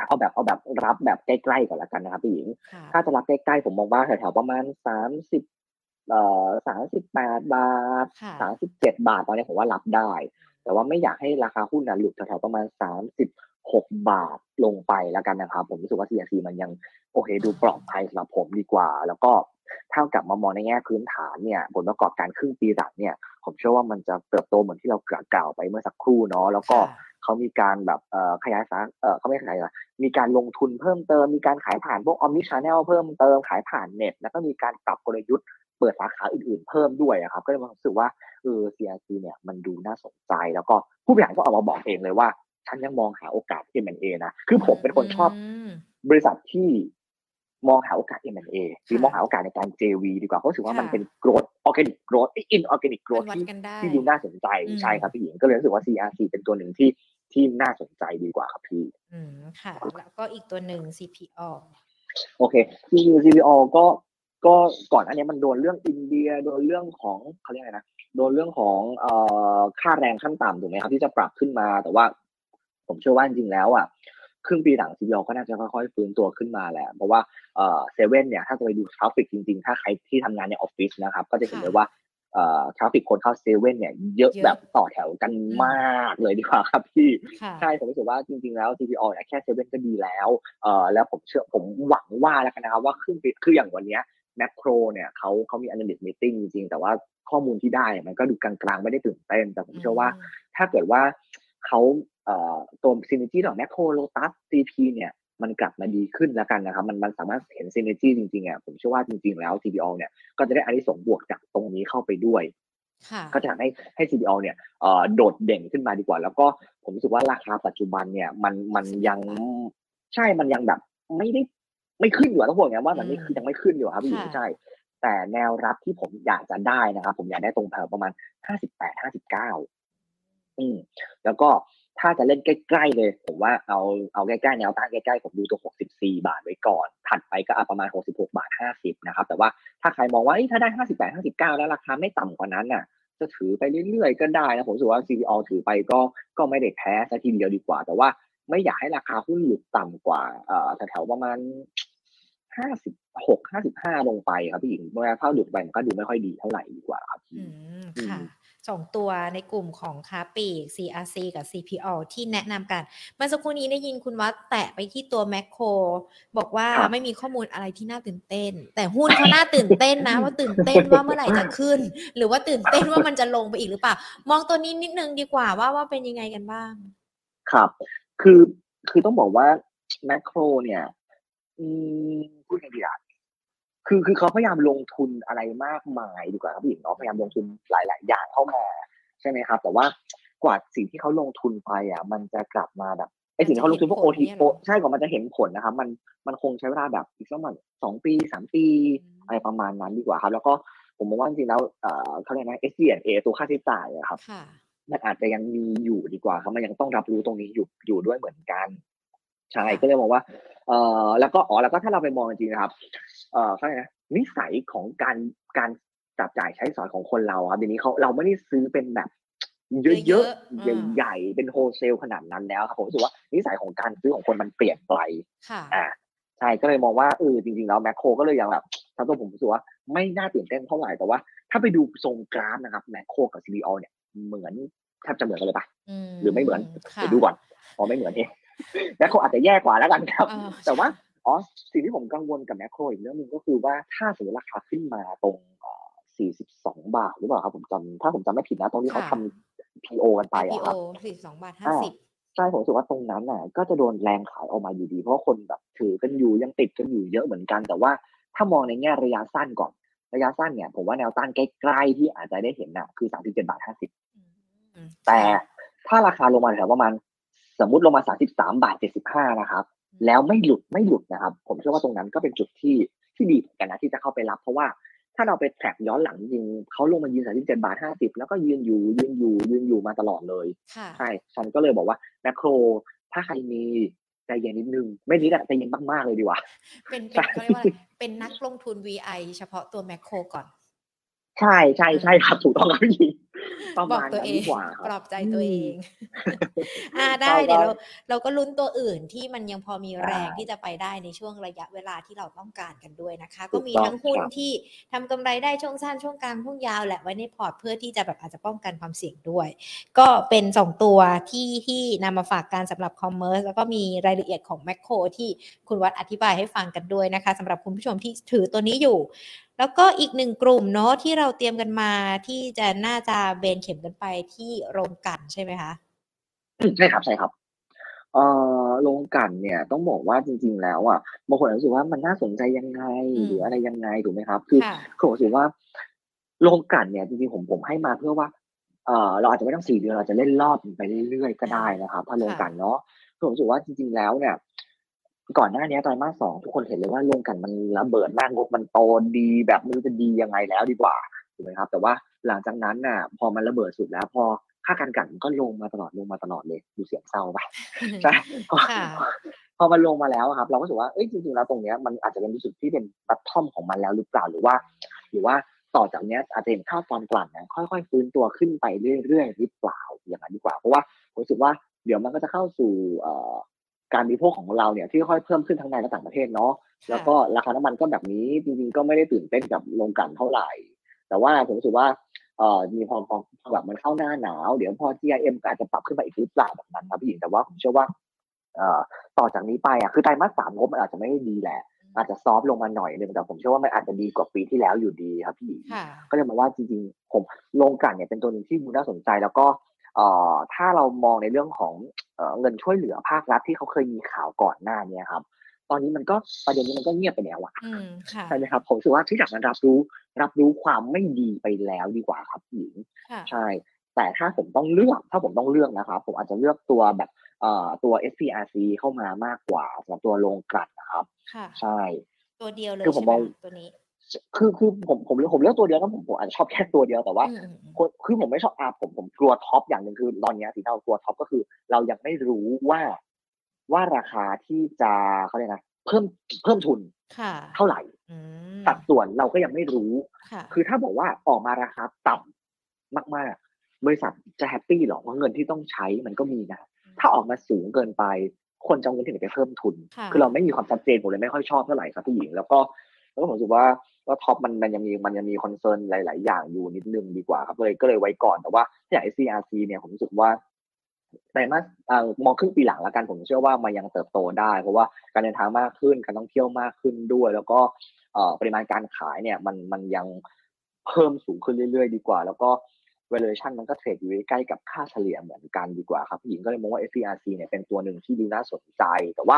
เอาแบบรับแบบใกล้ๆก่อนละกันนะครับพี่หญิงถ้าจะรับใกล้ๆผมมองว่าแถวๆประมาณ38 บาท37 บาทตอนนี้ผมว่ารับได้แต่ว่าไม่อยากให้ราคาหุ้นหลุดแถวๆประมาณ36 บาทลงไปแล้วกันนะครับผมรู้สึกว่า CRC มันยังโอเคดูปลอดภัยสำหรับผมดีกว่าแล้วก็ถ้ากลับมามองในแง่พื้นฐานเนี่ยผลประกอบการครึ่งปีหลังเนี่ยผมเชื่อว่ามันจะเติบโตเหมือนที่เรากล่าวไปเมื่อสักครู่เนาะแล้วก็เขามีการแบบขยายสาเขาไม่ขยายละมีการลงทุนเพิ่มเติมมีการขายผ่านพวก Omnichannel เพิ่มเติมขายผ่านเน็ตแล้วก็มีการปรับกลยุทธ์เปิดสาขาอื่นๆเพิ่มด้วยครับก็เลยรู้สึกว่าCRC เนี่ยมันดูน่าสนใจแล้วก็ผู้บริหารก็ออกมาบอกเองเลยว่าฉันยังมองหาโอกาส M&A นะคือผมเป็นคนชอบบริษัทที่มองหาโอกาส M&A คือมองหาโอกาสในการ JV ดีกว่าเพราะรู้สึกว่ามันเป็น growth organic growth inorganic growth ที่ดูน่าสนใจใช่ครับพี่หญิงก็เลยรู้สึกว่า CRC เป็นตัวหนึ่งที่น่าสนใจดีกว่าครับพี่ค่ะแล้วก็อีกตัวหนึ่ง CPO โอเค CPO ก็ก่อนอันนี้มันโดนเรื่องอินเดียโดนเรื่องของเขาเรียกอะไรนะโดนเรื่องของค่าแรงขั้นต่ำถูกไหมครับที่จะปรับขึ้นมาแต่ว่าผมเชื่อว่าจริงๆแล้วอ่ะครึ่งปีหลังซีพีโอก็น่าจะค่อยๆฟื้นตัวขึ้นมาแหละเพราะว่าเซเว่นเนี่ยถ้าจะไปดูทราฟฟิกจริงๆถ้าใครที่ทำงานในออฟฟิศนะครับก็จะเห็นเลยว่าทราฟฟิกคนเข้าเซเว่นเนี่ยเยอะแบบต่อแถวกันมากเลยดีกว่าครับพี่ใช่ผมรู้สึกว่าจริงๆแล้วซีพีโอเนี่ยแค่เซเว่นก็ดีแล้วแล้วผมหวังว่าแล้วกันนะครับว่าครึ่งปีคืออย่างวันนี้แมคโครเนี่ยเขามี analyst meeting จริงๆแต่ว่าข้อมูลที่ได้มันก็ดูกลางๆไม่ได้ตื่นเต้นแต่ผมเชื่อว่าถ้าเกิดว่าเขาตัวซินเนจี้ของแมคโครโลตัส CP เนี่ยมันกลับมาดีขึ้นแล้วกันนะครับมันสามารถเห็นซินเนจี้จริงๆอ่ะผมเชื่อว่าจริงๆแล้ว CPO เนี่ยก็จะได้อานิสงส์บวกจากตรงนี้เข้าไปด้วยก็จะทำให้ CPO เนี่ยโดดเด่นขึ้นมาดีกว่าแล้วก็ผมรู้สึกว่าราคาปัจจุบันเนี่ยมันยังใช่มันยังแบบไม่ขึ้นอยู่ต้องบอกอย่างว่ามันนี่คือยังไม่ขึ้นอยู่ครับพี่ใช่แต่แนวรับที่ผมอยากจะได้นะครับผมอยากได้ตรงแถวประมาณ58-59แล้วก็ถ้าจะเล่นใกล้ๆเลยผมว่าเอาใกล้ๆแนวต้านใกล้ๆผมดูตัว64 บาทไว้ก่อนถัดไปก็ประมาณ66.50 บาทนะครับแต่ว่าถ้าใครมองว่าถ้าได้58-59แล้วราคาไม่ต่ำกว่านั้นน่ะ จะถือไปเรื่อยๆก็ได้นะผมรู้สึกว่า CDO ถือไปก็ไม่ได้แพ้ซะทีเดียวดีกว่าแต่ว่าไม่อยากให้ราคาหุ้นหลุดต่ำกว่าแถวๆประมาณ56-55ลงไปครับพี่หญิงเมื่อถ้าหลุดไปมันก็ดูไม่ค่อยดีเท่าไหร่ดีกว่าครับค่ะ2ตัวในกลุ่มของค้าปลีก CRC กับ CPO ที่แนะนำกันเมื่อสักครู่นี้ได้ยินคุณวัดแตะไปที่ตัวแมคโครบอกว่าไม่มีข้อมูลอะไรที่น่าตื่นเต้นแต่หุ้นเขาน่าตื่นเต้นนะว่าตื่นเต้นว่าเมื่อไหร่จะขึ้นหรือว่าตื่นเต้นว่ามันจะลงไปอีกหรือเปล่ามองตัวนี้นิดนึงดีกว่าว่าเป็นยังไงกันบ้างครับคือต้องบอกว่าแมคโครเนี่ยพูดอย่างเดียวคือเขาพยายามลงทุนอะไรมากมายดีกว่าครับพี่หญิงเนาะพยายามลงทุนหลายๆอย่างเข้ามาใช่ไหมครับแต่ว่ากว่าสิ่งที่เขาลงทุนไปอ่ะมันจะกลับมาแบบไอ้สิ่งที่เขาลงทุนพวก OTC ใช่กว่ามันจะเห็นผลนะครับมันคงใช้เวลาแบบอีกสักประมาณ2-3 ปีอะไรประมาณนั้นดีกว่าครับแล้วก็ผมมองว่าจริงๆแล้วเขาเรียกนะ SG&A ตัวค่าใช้จ่ายอะครับมันอาจจะยังมีอยู่ดีกว่าครับมันยังต้องรับรู้ตรงนี้อยู่ด้วยเหมือนกันใช่ก็เลยมองว่าแล้วก็ถ้าเราไปมองจริงๆนะครับใช่นะนิสัยของการจับจ่ายใช้สอยของคนเราครับเดี๋ยวนี้เราไม่ได้ซื้อเป็นแบบเยอะๆใหญ่ๆเป็นโฮลเซลขนาดนั้นแล้วครับผมรู้สึกว่านิสัยของการซื้อของคนมันเปลี่ยนไปใช่ก็เลยมองว่าจริงๆแล้วแมคโครก็เลยยังแบบถ้าตัวผมรู้สึกว่าไม่น่าตื่นเต้นเท่าไหร่แต่ว่าถ้าไปดูทรงกราฟนะครับแมคโครกับ CBO เนี่ยเหมือนแทบจะเหมือนกันเลยป่ะหรือไม่เหมือนไปดูก่อนพอไม่เหมือนเองแมคโครอาจจะแย่กว่าแล้วกันครับแต่ว่าสิ่งที่ผมกังวลกับแมคโครอีกเรื่องนึงก็คือว่าถ้าสมมติราคาขึ้นมาตรง42 บาทหรือเปล่าครับถ้าผมจำไม่ผิดนะตรงที่เขาทำ PO กันไปอ่ะครับ 42.50 บาทใช่ผมรู้สึกว่าตรงนั้นน่ะก็จะโดนแรงขายออกมาอยู่ดีเพราะคนแบบถือกันอยู่ยังติดกันอยู่เยอะเหมือนกันแต่ว่าถ้ามองในแง่ระยะสั้นก่อนระยะสั้นเนี่ยผมว่าแนวต้านใกล้ๆที่อาจจะได้เห็นน่ะคือ 37.50 บาทแต่ถ้าราคาลงมาแถวประมาณสมมติลงมา 33.75 บาทนะครับแล้วไม่หลุดนะครับผมเชื่อว่าตรงนั้นก็เป็นจุดที่ดีกันนะที่จะเข้าไปรับเพราะว่าถ้าเราไปแทร็กย้อนหลังจริงๆเขาลงมายืน 37.50 บาทแล้วก็ยืนอยู่มาตลอดเลยใช่ฉันก็เลยบอกว่าแมคโครถ้าใครมีใจเย็นนิดนึงไม่นิดอะใจเย็นมากๆเลยดีกว่าเป็นเขาเรียกว่าเป็นนักลงทุน VI เฉพาะตัวแมคโครก่อนใช่ครับถูกต้องครับพี่บอกตัวเองปลอบใจตัวเองได้เดี๋ยวเราก็ลุ้นตัวอื่นที่มันยังพอมีแรงที่จะไปได้ในช่วงระยะเวลาที่เราต้องการกันด้วยนะคะก็มีทั้งหุ้นที่ทำกำไรได้ช่วงสั้นช่วงกลางช่วงยาวแหละไว้ในพอร์ตเพื่อที่จะแบบอาจจะป้องกันความเสี่ยงด้วยก็เป็น2ตัวที่นำมาฝากกันสำหรับคอมเมอร์สแล้วก็มีรายละเอียดของแมคโครที่คุณวัดอธิบายให้ฟังกันด้วยนะคะสำหรับคุณผู้ชมที่ถือตัวนี้อยู่แล้วก็อีกหนึ่งกลุ่มเนาะที่เราเตรียมกันมาที่จะน่าจะเบนเข็มกันไปที่โรงกลั่นใช่ไหมคะใช่ครับโรงกลั่นเนี่ยต้องบอกว่าจริงๆแล้วอ่ะบางคนรู้สึกว่ามันน่าสนใจยังไงหรืออะไรยังไงถูกไหมครับคือผมรู้สึกว่าโรงกลั่นเนี่ยจริงๆผมให้มาเพื่อว่าเราอาจจะไม่ต้อง4 เดือนเราจะเล่นรอบไปเรื่อยๆก็ได้นะครับถ้าโรงกลั่นเนาะผมรู้สึกว่าจริงๆแล้วเนี่ยก่อนหน้านี้ไตรมาส2ทุกคนเห็นเลยว่าโรงกลั่นมันระเบิดมากงบมันโตดีแบบไม่รู้จะดียังไงแล้วดีกว่าถูกไหมครับแต่ว่าหลังจากนั้นน่ะพอมันระเบิดสุดแล้วพอค่าการกลั่นมันก็ลงมาตลอดเลยดูเสียงเศร้าไปใช่พอมันลงมาแล้วครับเราก็รู้สึกว่าเอ้ยจริงๆแล้วตรงเนี้ยมันอาจจะเป็นจุดที่เป็นบัตทอมของมันแล้วหรือเปล่าหรือว่าต่อจากเนี้ยอาจจะเห็นค่าตอนกลั่นนะค่อยๆฟื้นตัวขึ้นไปเรื่อยๆหรือเปล่าอย่างนั้นดีกว่าเพราะว่าผมรู้สึกว่าเดี๋ยวมันก็จะเข้าสู่การบริโภคของเราเนี่ยที่ค่อยเพิ่มขึ้นทั้งในและต่างประเทศเนาะแล้วก็ราคาน้ำมันก็แบบนี้จริงๆก็ไม่ได้ตื่นเต้นกับโรงกลั่นเท่าไหร่แต่ว่าผมรู้สึกว่ามีพอแบบมันเข้าหน้าหนาวเดี๋ยวพอ CGSCIMB อาจจะปรับขึ้นไปอีกนิดหน่อยแบบนั้นครับพี่หญิงแต่ว่าผมเชื่อว่าต่อจากนี้ไปอ่ะคือไตรมาส3งบมันอาจจะไม่ได้ดีแหละอาจจะซอฟต์ลงมาหน่อยนึงแต่ผมเชื่อว่ามันอาจจะดีกว่าปีที่แล้วอยู่ดีครับพี่หญิงก็เลยมาว่าจริงๆผมโรงกลั่นเนี่ยเป็นตัวนึงที่น่าสนใจแล้วก็ถ้าเรามองในเรื่องของเงินช่วยเหลือภาครัฐที่เขาเคยมีข่าวก่อนหน้านี้ครับตอนนี้มันก็ประเด็นนี้มันก็เงียบไปแล้วอ่ะใช่ไหมครับผมคิดว่าที่จากมันรับรู้ความไม่ดีไปแล้วดีกว่าครับหญิงใช่แต่ถ้าผมต้องเลือกนะครับผมอาจจะเลือกตัวแบบตัว SPRC เข้ามามากกว่าสำหรับตัวโรงกลั่นนะครับใช่ตัวเดียวเลยคือผมมองตัวนี้คือผมเลือกตัวเดียวก็ผมอาจจะชอบแค่ตัวเดียวแต่ว่าคือผมไม่ชอบผมกลัวท็อปอย่างนึงคือตอนนี้สิ่งที่เรากลัวท็อปก็คือเรายังไม่รู้ว่าราคาที่จะเขาเรียกนะเพิ่มทุนเท่าไหร่สัดส่วนเราก็ยังไม่รู้คือถ้าบอกว่าออกมาราคาต่ำ มากๆบริษัทจะแฮปปี้หรอว่าเงินที่ต้องใช้มันก็มีนะถ้าออกมาสูงเกินไปคนจะเอาเงินที่ไหนไปเพิ่มทุนคือเราไม่มีความชัดเจนผมเลยไม่ค่อยชอบเท่าไหร่ครับผู้หญิงแล้วก็ผมรู้สึกว่าท็อปมันยังมีคอนเซิร์นหลายๆอย่างอยู่นิดนึงดีกว่าครับก็เลยไว้ก่อนแต่ว่าอย่าง CRC เนี่ยผมรู้สึกว่าไตรมาสมองครึ่งปีหลังแล้วกันผมเชื่อว่ามันยังเติบโตได้เพราะว่าการเดินทางมากขึ้นการท่องเที่ยวมากขึ้นด้วยแล้วก็ปริมาณการขายเนี่ยมันยังเพิ่มสูงขึ้นเรื่อยๆดีกว่าแล้วก็ valuation มันก็เทรดอยู่ใกล้กับค่าเฉลี่ยเหมือนกันดีกว่าครับผู้หญิงก็เลยมองว่า SPRC เนี่ยเป็นตัวหนึ่งที่ดูน่าสนใจแต่ว่า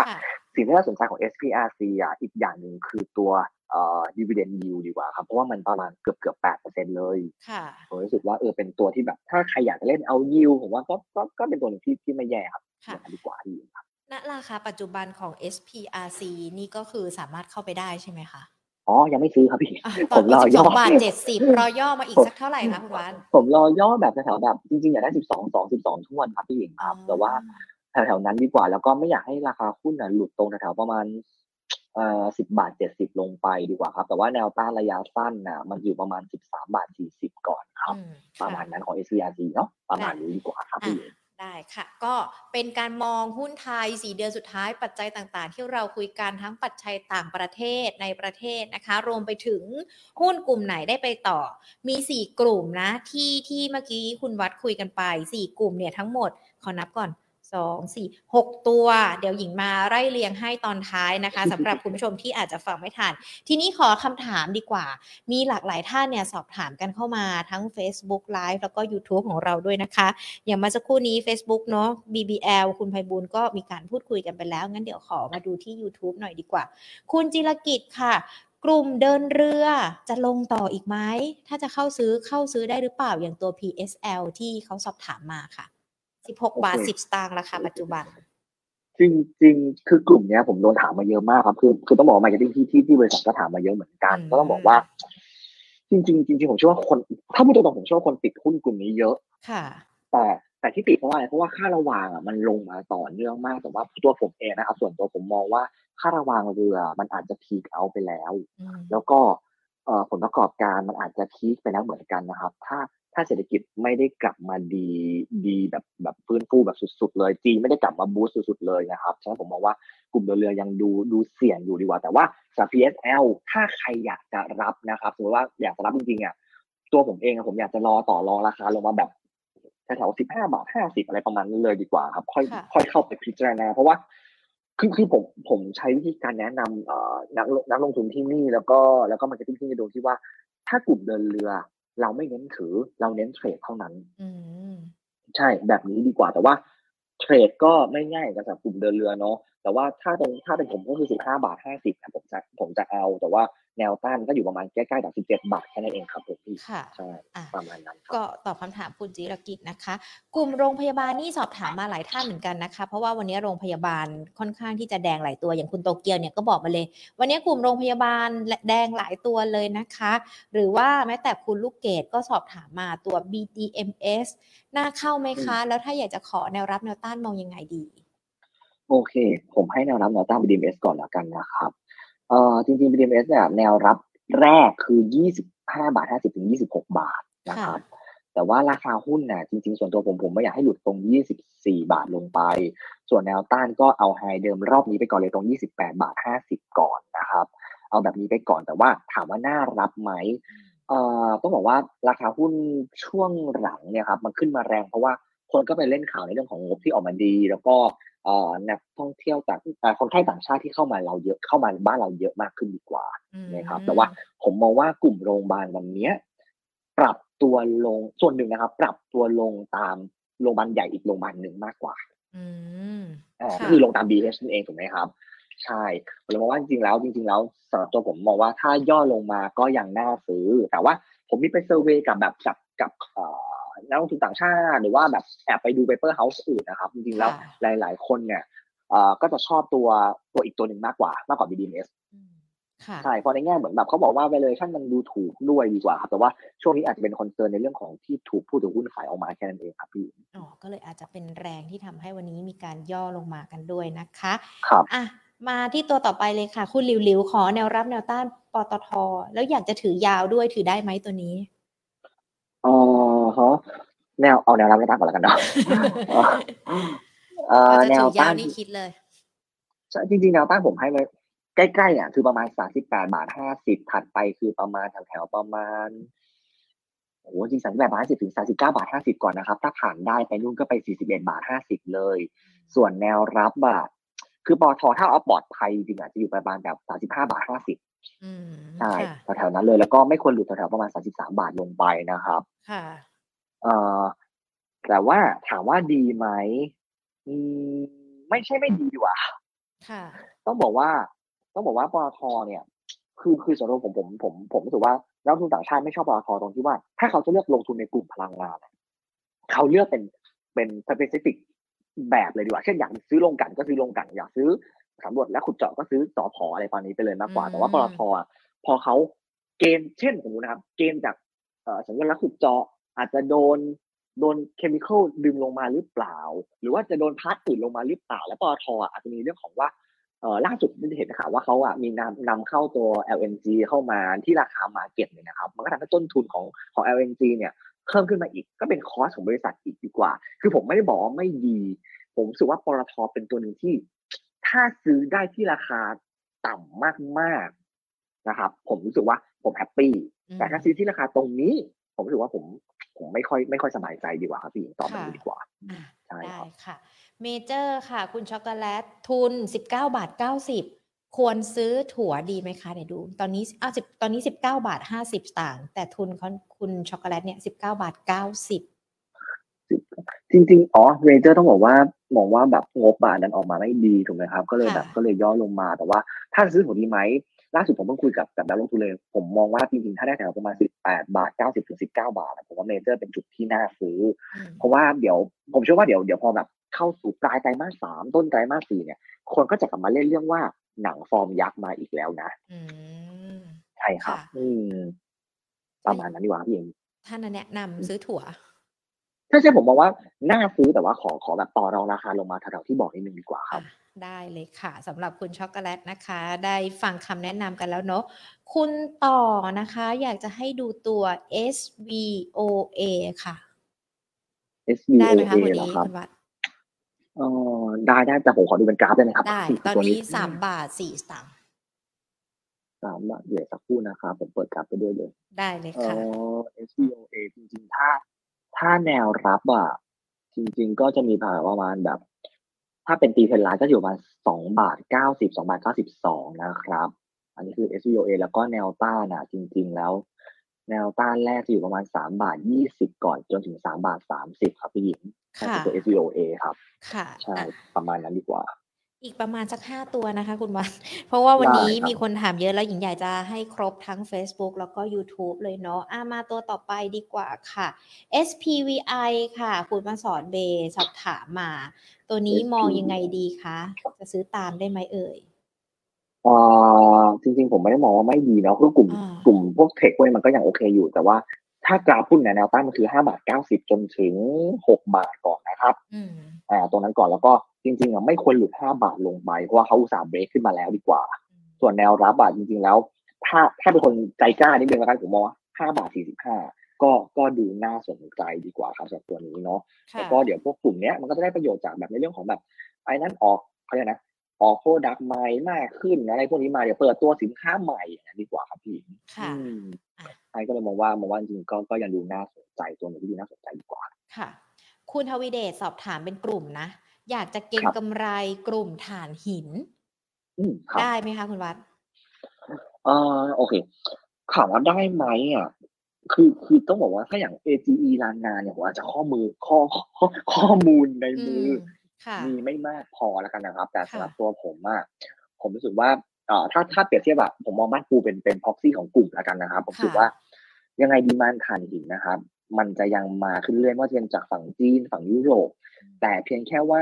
สิ่งที่น่าสนใจของ SPRC อีกอย่างนึงคือตัวdividend yield ดีกว่าครับเพราะว่ามันประมาณเกือบ 8% เลยค่ะผมรู้สึกว่าเป็นตัวที่แบบถ้าใครอยากเล่นเอา yield ผมว่าก็เป็นตัวนึงที่ไม่แย่ครับดีกว่าดีครับณราคาปัจจุบันของ SPRC นี่ก็คือสามารถเข้าไปได้ใช่มั้ยคะอ๋อยังไม่ซื้อครับพี่ผมรอย่อ 12.70 รอย่อมาอีกสักเท่าไหร่คะคุณวันผมรอย่อแบบแถวๆแบบจริงๆอยากได้12 ทุกวันครับพี่หญิงครับแต่ว่าแถวๆนั้นดีกว่าแล้วก็ไม่อยากให้ราคาหุ้นน่ะหลุดตรงแถวๆประมาณ10.70 ลงไปดีกว่าครับแต่ว่าแนวต้านระยะสั้นน่ะมันอยู่ประมาณ 13.40 ก่อนครับประมาณนั้นของ SCRC เนาะประมาณนี้ดีกว่าครับพี่ได้ค่ะก็เป็นการมองหุ้นไทย4เดือนสุดท้ายปัจจัยต่างๆที่เราคุยกันทั้งปัจจัยต่างประเทศในประเทศนะคะรวมไปถึงหุ้นกลุ่มไหนได้ไปต่อมี4กลุ่มนะที่เมื่อกี้คุณวัดคุยกันไป4กลุ่มเนี่ยทั้งหมดขอนับก่อน2 4 6ตัวเดี๋ยวหญิงมาไล่เรียงให้ตอนท้ายนะคะสำหรับคุณผู้ชมที่อาจจะฟังไม่ทันทีนี้ขอคำถามดีกว่ามีหลากหลายท่านเนี่ยสอบถามกันเข้ามาทั้ง Facebook Live แล้วก็ YouTube ของเราด้วยนะคะอย่างมาสักครู่นี้ Facebook เนาะ BBL คุณไพบูลย์ก็มีการพูดคุยกันไปแล้วงั้นเดี๋ยวขอมาดูที่ YouTube หน่อยดีกว่าคุณจิรกิจค่ะกลุ่มเดินเรือจะลงต่ออีกไหมถ้าจะเข้าซื้อได้หรือเปล่าอย่างตัว PSL ที่เขาสอบถามมาค่ะ16.10 บาทราคาปัจจุบันจริงๆคือกลุ่มเนี้ยผมโดนถามมาเยอะมากครับคือต้องบอกว่า marketing ที่บริษัทก็ถามมาเยอะเหมือนกันก็ต้องบอกว่าจริงๆผมเชื่อว่าคนถ้าพูดตรงๆผมเชื่อว่าคนติดหุ้นกลุ่มนี้เยอะค่ะแต่ที่ติดเพราะอะไรเพราะว่าค่าระวางอ่ะมันลงมาต่อเนื่องมากแต่ว่าตัวผมเองนะครับส่วนตัวผมมองว่าค่าระวางเรือมันอาจจะพีคเอาไปแล้วแล้วก็ผลประกอบการมันอาจจะพีคไปแล้วเหมือนกันนะครับถ้าเศรษฐกิจไม่ได้กลับมาดีแบบฟื้นฟูแบบสุดๆเลยจีนไม่ได้กลับมาบูสต์สุดๆเลยนะครับฉะนั้นผมมองว่ากลุ่มเรือยังดูเสี่ยงอยู่ดีกว่าแต่ว่าจาก PSL ถ้าใครอยากจะรับนะครับสมมติว่าอยากจะรับจริงๆอ่ะตัวผมเองผมอยากจะรอต่อรองราคาลงมาแบบแถวๆ 15.50 อะไรประมาณนั้นเลยดีกว่าครับค่อยเข้าไปพิจารณาเพราะว่าคือผมใช้วิธีการแนะนำนักลงทุนที่นี่แล้วก็มาร์เก็ตติ้งที่นี่ดูที่ว่าถ้ากลุ่มเดินเรือเราไม่เน้นถือเราเน้นเทรดเท่านั้นใช่แบบนี้ดีกว่าแต่ว่าเทรดก็ไม่ง่ายกับกลุ่มเดินเรือเนาะแต่ว่าถ้าเป็นผมก็คือ 15.50 บาทนะผมจะเอาแต่ว่าแนวต้านก็อยู่ประมาณใกล้ๆกับ17 บาทแค่นั้นเองครับผมพี่ค่ะใช่ประมาณนั้นก็ตอบคำถามคุณจิรกิจนะคะกลุ่มโรงพยาบาลนี่สอบถามมาหลายท่านเหมือนกันนะคะเพราะว่าวันนี้โรงพยาบาลค่อนข้างที่จะแดงหลายตัวอย่างคุณโตเกียวเนี่ยก็บอกมาเลยวันนี้กลุ่มโรงพยาบาลแดงหลายตัวเลยนะคะหรือว่าแม้แต่คุณลูกเกดก็สอบถามมาตัว BTMS น่าเข้าไหมคะแล้วถ้าอยากจะขอแนวรับแนวต้านมองยังไงดีโอเคผมให้แนวรับแนวต้าน BTMS ก่อนแล้วกันนะครับจริงๆ BDMs เนี่ยแนวรับแรกคือ 25.50 ถึง 26 บาทนะครับแต่ว่าราคาหุ้นน่ะจริงๆส่วนตัวผมไม่อยากให้หลุดตรง 24 บาทลงไปส่วนแนวต้านก็เอาไฮเดิมรอบนี้ไปก่อนเลยตรง 28.50 ก่อนนะครับเอาแบบนี้ไปก่อนแต่ว่าถามว่าน่ารับไหมต้องบอกว่าราคาหุ้นช่วงหลังเนี่ยครับมันขึ้นมาแรงเพราะว่าคนก็ไปเล่นข่าวในเรื่องของงบที่ออกมาดีแล้วก็นักท่องเที่ยวจากคนไทยต่างชาติที่เข้ามาบ้านเราเยอะมากขึ้นดีกว่านะครับแต่ว่าผมมองว่ากลุ่มโรงพยาบาลวันนี้ปรับตัวลงส่วนหนึ่งนะครับปรับตัวลงตามโรงพยาบาลใหญ่อีกโรงพยาบาลหนึ่งมากกว่าคือลงตาม BH นั่นเองถูกไหมครับใช่ผมมองว่าจริงๆแล้วสำหรับตัวผมมองว่าถ้าย่อลงมาก็ยังน่าซื้อแต่ว่าผมมีไปเซอร์เวย์กับนักลงทุนต่างชาติหรือว่าแบบแอบไปดู paper house อื่นนะครับจริงๆแล้วหลายๆคนเนี่ยก็จะชอบตัวอีกตัวหนึ่งมากกว่า BDMs ใช่เพราะในแง่เหมือนแบบเขาบอกว่า valuation มันดูถูกด้วยดีกว่าครับแต่ว่าช่วงนี้อาจจะเป็นคอนเซิร์นในเรื่องของที่ถูกผู้ถือหุ้นขายออกมาแค่นั้นเองครับพี่อ๋อก็เลยอาจจะเป็นแรงที่ทำให้วันนี้มีการย่อลงมากันด้วยนะคะครับอ่ะมาที่ตัวต่อไปเลยค่ะคุณหลิวๆขอแนวรับแนวต้านปตท.แล้วอยากจะถือยาวด้วยถือได้ไหมตัวนี้ แนวเอาแนวรับแนวต้านก่อนแล้วกันเนาะแนวต้านนี่คิดเลยใช่จริงๆแนวต้านผมให้ไว้ใกล้ๆอ่ะคือประมาณ38.50 บาทถัดไปคือประมาณแถวๆประมาณโอ้จริง38.50 บาทถึง39.50 บาทก่อนนะครับถ้าผ่านได้ไปนู่นก็ไป41.50 บาทเลยส่วนแนวรับอ่ะคือปตท.ถ้าเอาปลอดภัยจริงๆอาจจะอยู่ประมาณแบบ35.50 บาทใช่แถวๆนั้นเลยแล้วก็ไม่ควรหลุดแถวๆประมาณ33 บาทลงไปนะครับค่ะแต่ว่าถามว่าดีไหมไม่ใช่ไม่ดีดีกว่าค่ะต้องบอกว่าปตท.เนี่ยคือส่วนตัวผมรู้สึกว่านักลงทุนต่างชาติไม่ชอบปตท.ตรงที่ว่าถ้าเขาจะเลือกลงทุนในกลุ่มพลังงานเขาเลือกเป็น specific แบบเลยดีกว่าเช่นอยากซื้อโรงกลั่นก็ซื้อโรงกลั่นอยากซื้อสำรวจและขุดเจาะก็ซื้อสผ.อะไรตอนนี้ไปเลยมากกว่าแต่ว่าปตท.พอเขาเกณฑ์เช่นสมมุตินะครับเกณฑ์จากสำรวจและขุดเจาะอาจจะโดนเคมีคอลดึงลงมาหรือเปล่าหรือว่าจะโดนพาร์ทอื่นลงมาหรือเปล่าและปตท.อาจจะมีเรื่องของว่าล่าสุดที่เห็นข่าวว่าเขามีนำเข้าตัว LNG เข้ามาที่ราคามาเก็ตเลยนะครับมันก็ทำให้ต้นทุนของ LNG เนี่ยเพิ่มขึ้นมาอีกก็เป็นคอสของบริษัทอีกดีกว่าคือผมไม่ได้บอกว่าไม่ดีผมรู้สึกว่าปตท.เป็นตัวหนึ่งที่ถ้าซื้อได้ที่ราคาต่ำมากๆนะครับผมรู้สึกว่าผมแฮปปี้แต่ถ้าซื้อที่ราคาตรงนี้ผมรู้สึกว่าผมไม่ค่อยสบายใจดีกว่าครับพี่ตอบแบบนี้ดีกว่าใช่ค่ะเมเจอร์ค่ะคุณช็อกโกแลตทุน 19.90 ควรซื้อถั่วดีไหมคะเนี่ยดูตอนนี้19.50 สตางค์แต่ทุนคุณช็อกโกแลตเนี่ย 19.90 จริงๆอ๋อเมเจอร์ต้องบอกว่ามองว่าแบบงบบาทนั้นออกมาไม่ดีถูกไหมครับก็เลยย่อลงมาแต่ว่าถ้าซื้อถั่วดีไหมล่าสุดผมเพิ่งคุยกับนักลงทุนเลยผมมองว่าจริงๆถ้าได้แถวประมาณ 18.90 ถึง 19 บาทผมว่าเมเจอร์เป็นจุดที่น่าซื้อเพราะว่าเดี๋ยวผมเชื่อว่าเดี๋ยวพอแบบเข้าสู่ปลายไตรมาส 3ต้นไตรมาส 4เนี่ยคนก็จะกลับมาเล่นเรื่องว่าหนังฟอร์มยักษ์มาอีกแล้วนะใช่ครับประมาณนั้นดีกว่าพี่เองท่านแนะนำซื้อถั่วถ้าใช่ผมมองว่าน่าซื้อแต่ว่าขอแบบต่อรองราคาลงมาแถวๆที่บอกนิดนึงดีกว่าครับได้เลยค่ะสำหรับคุณช็อกโกแลตนะคะได้ฟังคำแนะนำกันแล้วเนาะคุณต่อนะคะอยากจะให้ดูตัว SVOA ค่ะ SVOA ได้ไหมคะวันนี้คุณวัดได้แต่ผมขอดูเป็นกราฟได้ไหมครับได้ตอนนี้3.04 บาท3 บาทเดี๋ยวสักครู่นะครับผมเปิดกราฟไปด้วยเลยได้เลยค่ะSVOA จริงๆถ้าแนวรับอ่ะจริงๆก็จะมีประมาณแบบถ้าเป็นตีเทรนไลน์ก็อยู่ประมาณ 2.90 2.92 นะครับอันนี้คือ SVOA แล้วก็แนวต้านน่ะจริงๆแล้วแนวต้านแรกจะอยู่ประมาณ 3.20 ก่อนจนถึง 3.30 ครับพี่หญิงค่ะคือ SVOA ครับค่ะใช่ประมาณนั้นดีกว่าอีกประมาณสัก5ตัวนะคะคุณวันเพราะว่าวันนี้มีคนถามเยอะแล้วหญิงใหญ่จะให้ครบทั้ง Facebook แล้วก็ YouTube เลยเนาะมาตัวต่อไปดีกว่าค่ะ SPVI ค่ะคุณมาสอนเบสอบถามมาตัวนี้มองยังไงดีคะจะซื้อตามได้ไหมเอ่ยจริงๆผมไม่ได้มองว่าไม่ดีเนาะคือกลุ่มพวกเทคมันก็ยังโอเคอยู่แต่ว่าถ้ากราฟพุ่งแนวต้านมันคือ 5.90 จนถึง 6 บาทก่อนนะครับตรงนั้นก่อนแล้วก็จริงๆอ่ะไม่ควรหลุด5บาทลงไปเพราะว่าเขาอุตส่าห์เบรกขึ้นมาแล้วดีกว่าส่วนแนวรับบาทจริงๆแล้วถ้าเป็นคนใจกล้านิดนึงนะครับผมมองว่า5.45 บาทก็ดูน่าสนใจดีกว่าครับสำหรับตัวนี้เนาะแล้วก็เดี๋ยวพวกกลุ่มเนี้ยมันก็จะได้ประโยชน์จากแบบในเรื่องของแบบไอ้นั่นออกเค้าเรียกนะออกโปรดักต์ใหม่มากขึ้นอะไรพวกนี้มาเดี๋ยวเปิดตัวสินค้าใหม่ดีกว่าครับพี่ค่ะใช่ก็เลยมองว่าจริงๆก็ยังดูน่าสนใจตัวนี้ดูน่าสนใจดีกว่าค่ะคุณทวีเดชสอบถามเป็นกลุ่มนะอยากจะเก็งกำไรกลุ่มถ่านหินได้ไหมคะคุณวัดโอเคถามว่าได้ไหมอ่ะคือต้องบอกว่าถ้าอย่าง AGE ลานนาเนี่ยผมอาจจะข้อมูลในมือมีไม่มากพอแล้วกันนะครับแต่สำหรับตัวผมอ่ะผมรู้สึกว่าถ้าเปรียบเทียบแบบผมมองบ้านปูเป็นพ็อกซี่ของกลุ่มแล้วกันนะครับผมรู้สึกว่ายังไงดีมานถ่านหินนะครับมันจะยังมาขึ้นเรื่อยๆว่าจะเป็นจากฝั่งจีนฝั่งยุโรปแต่เพียงแค่ว่า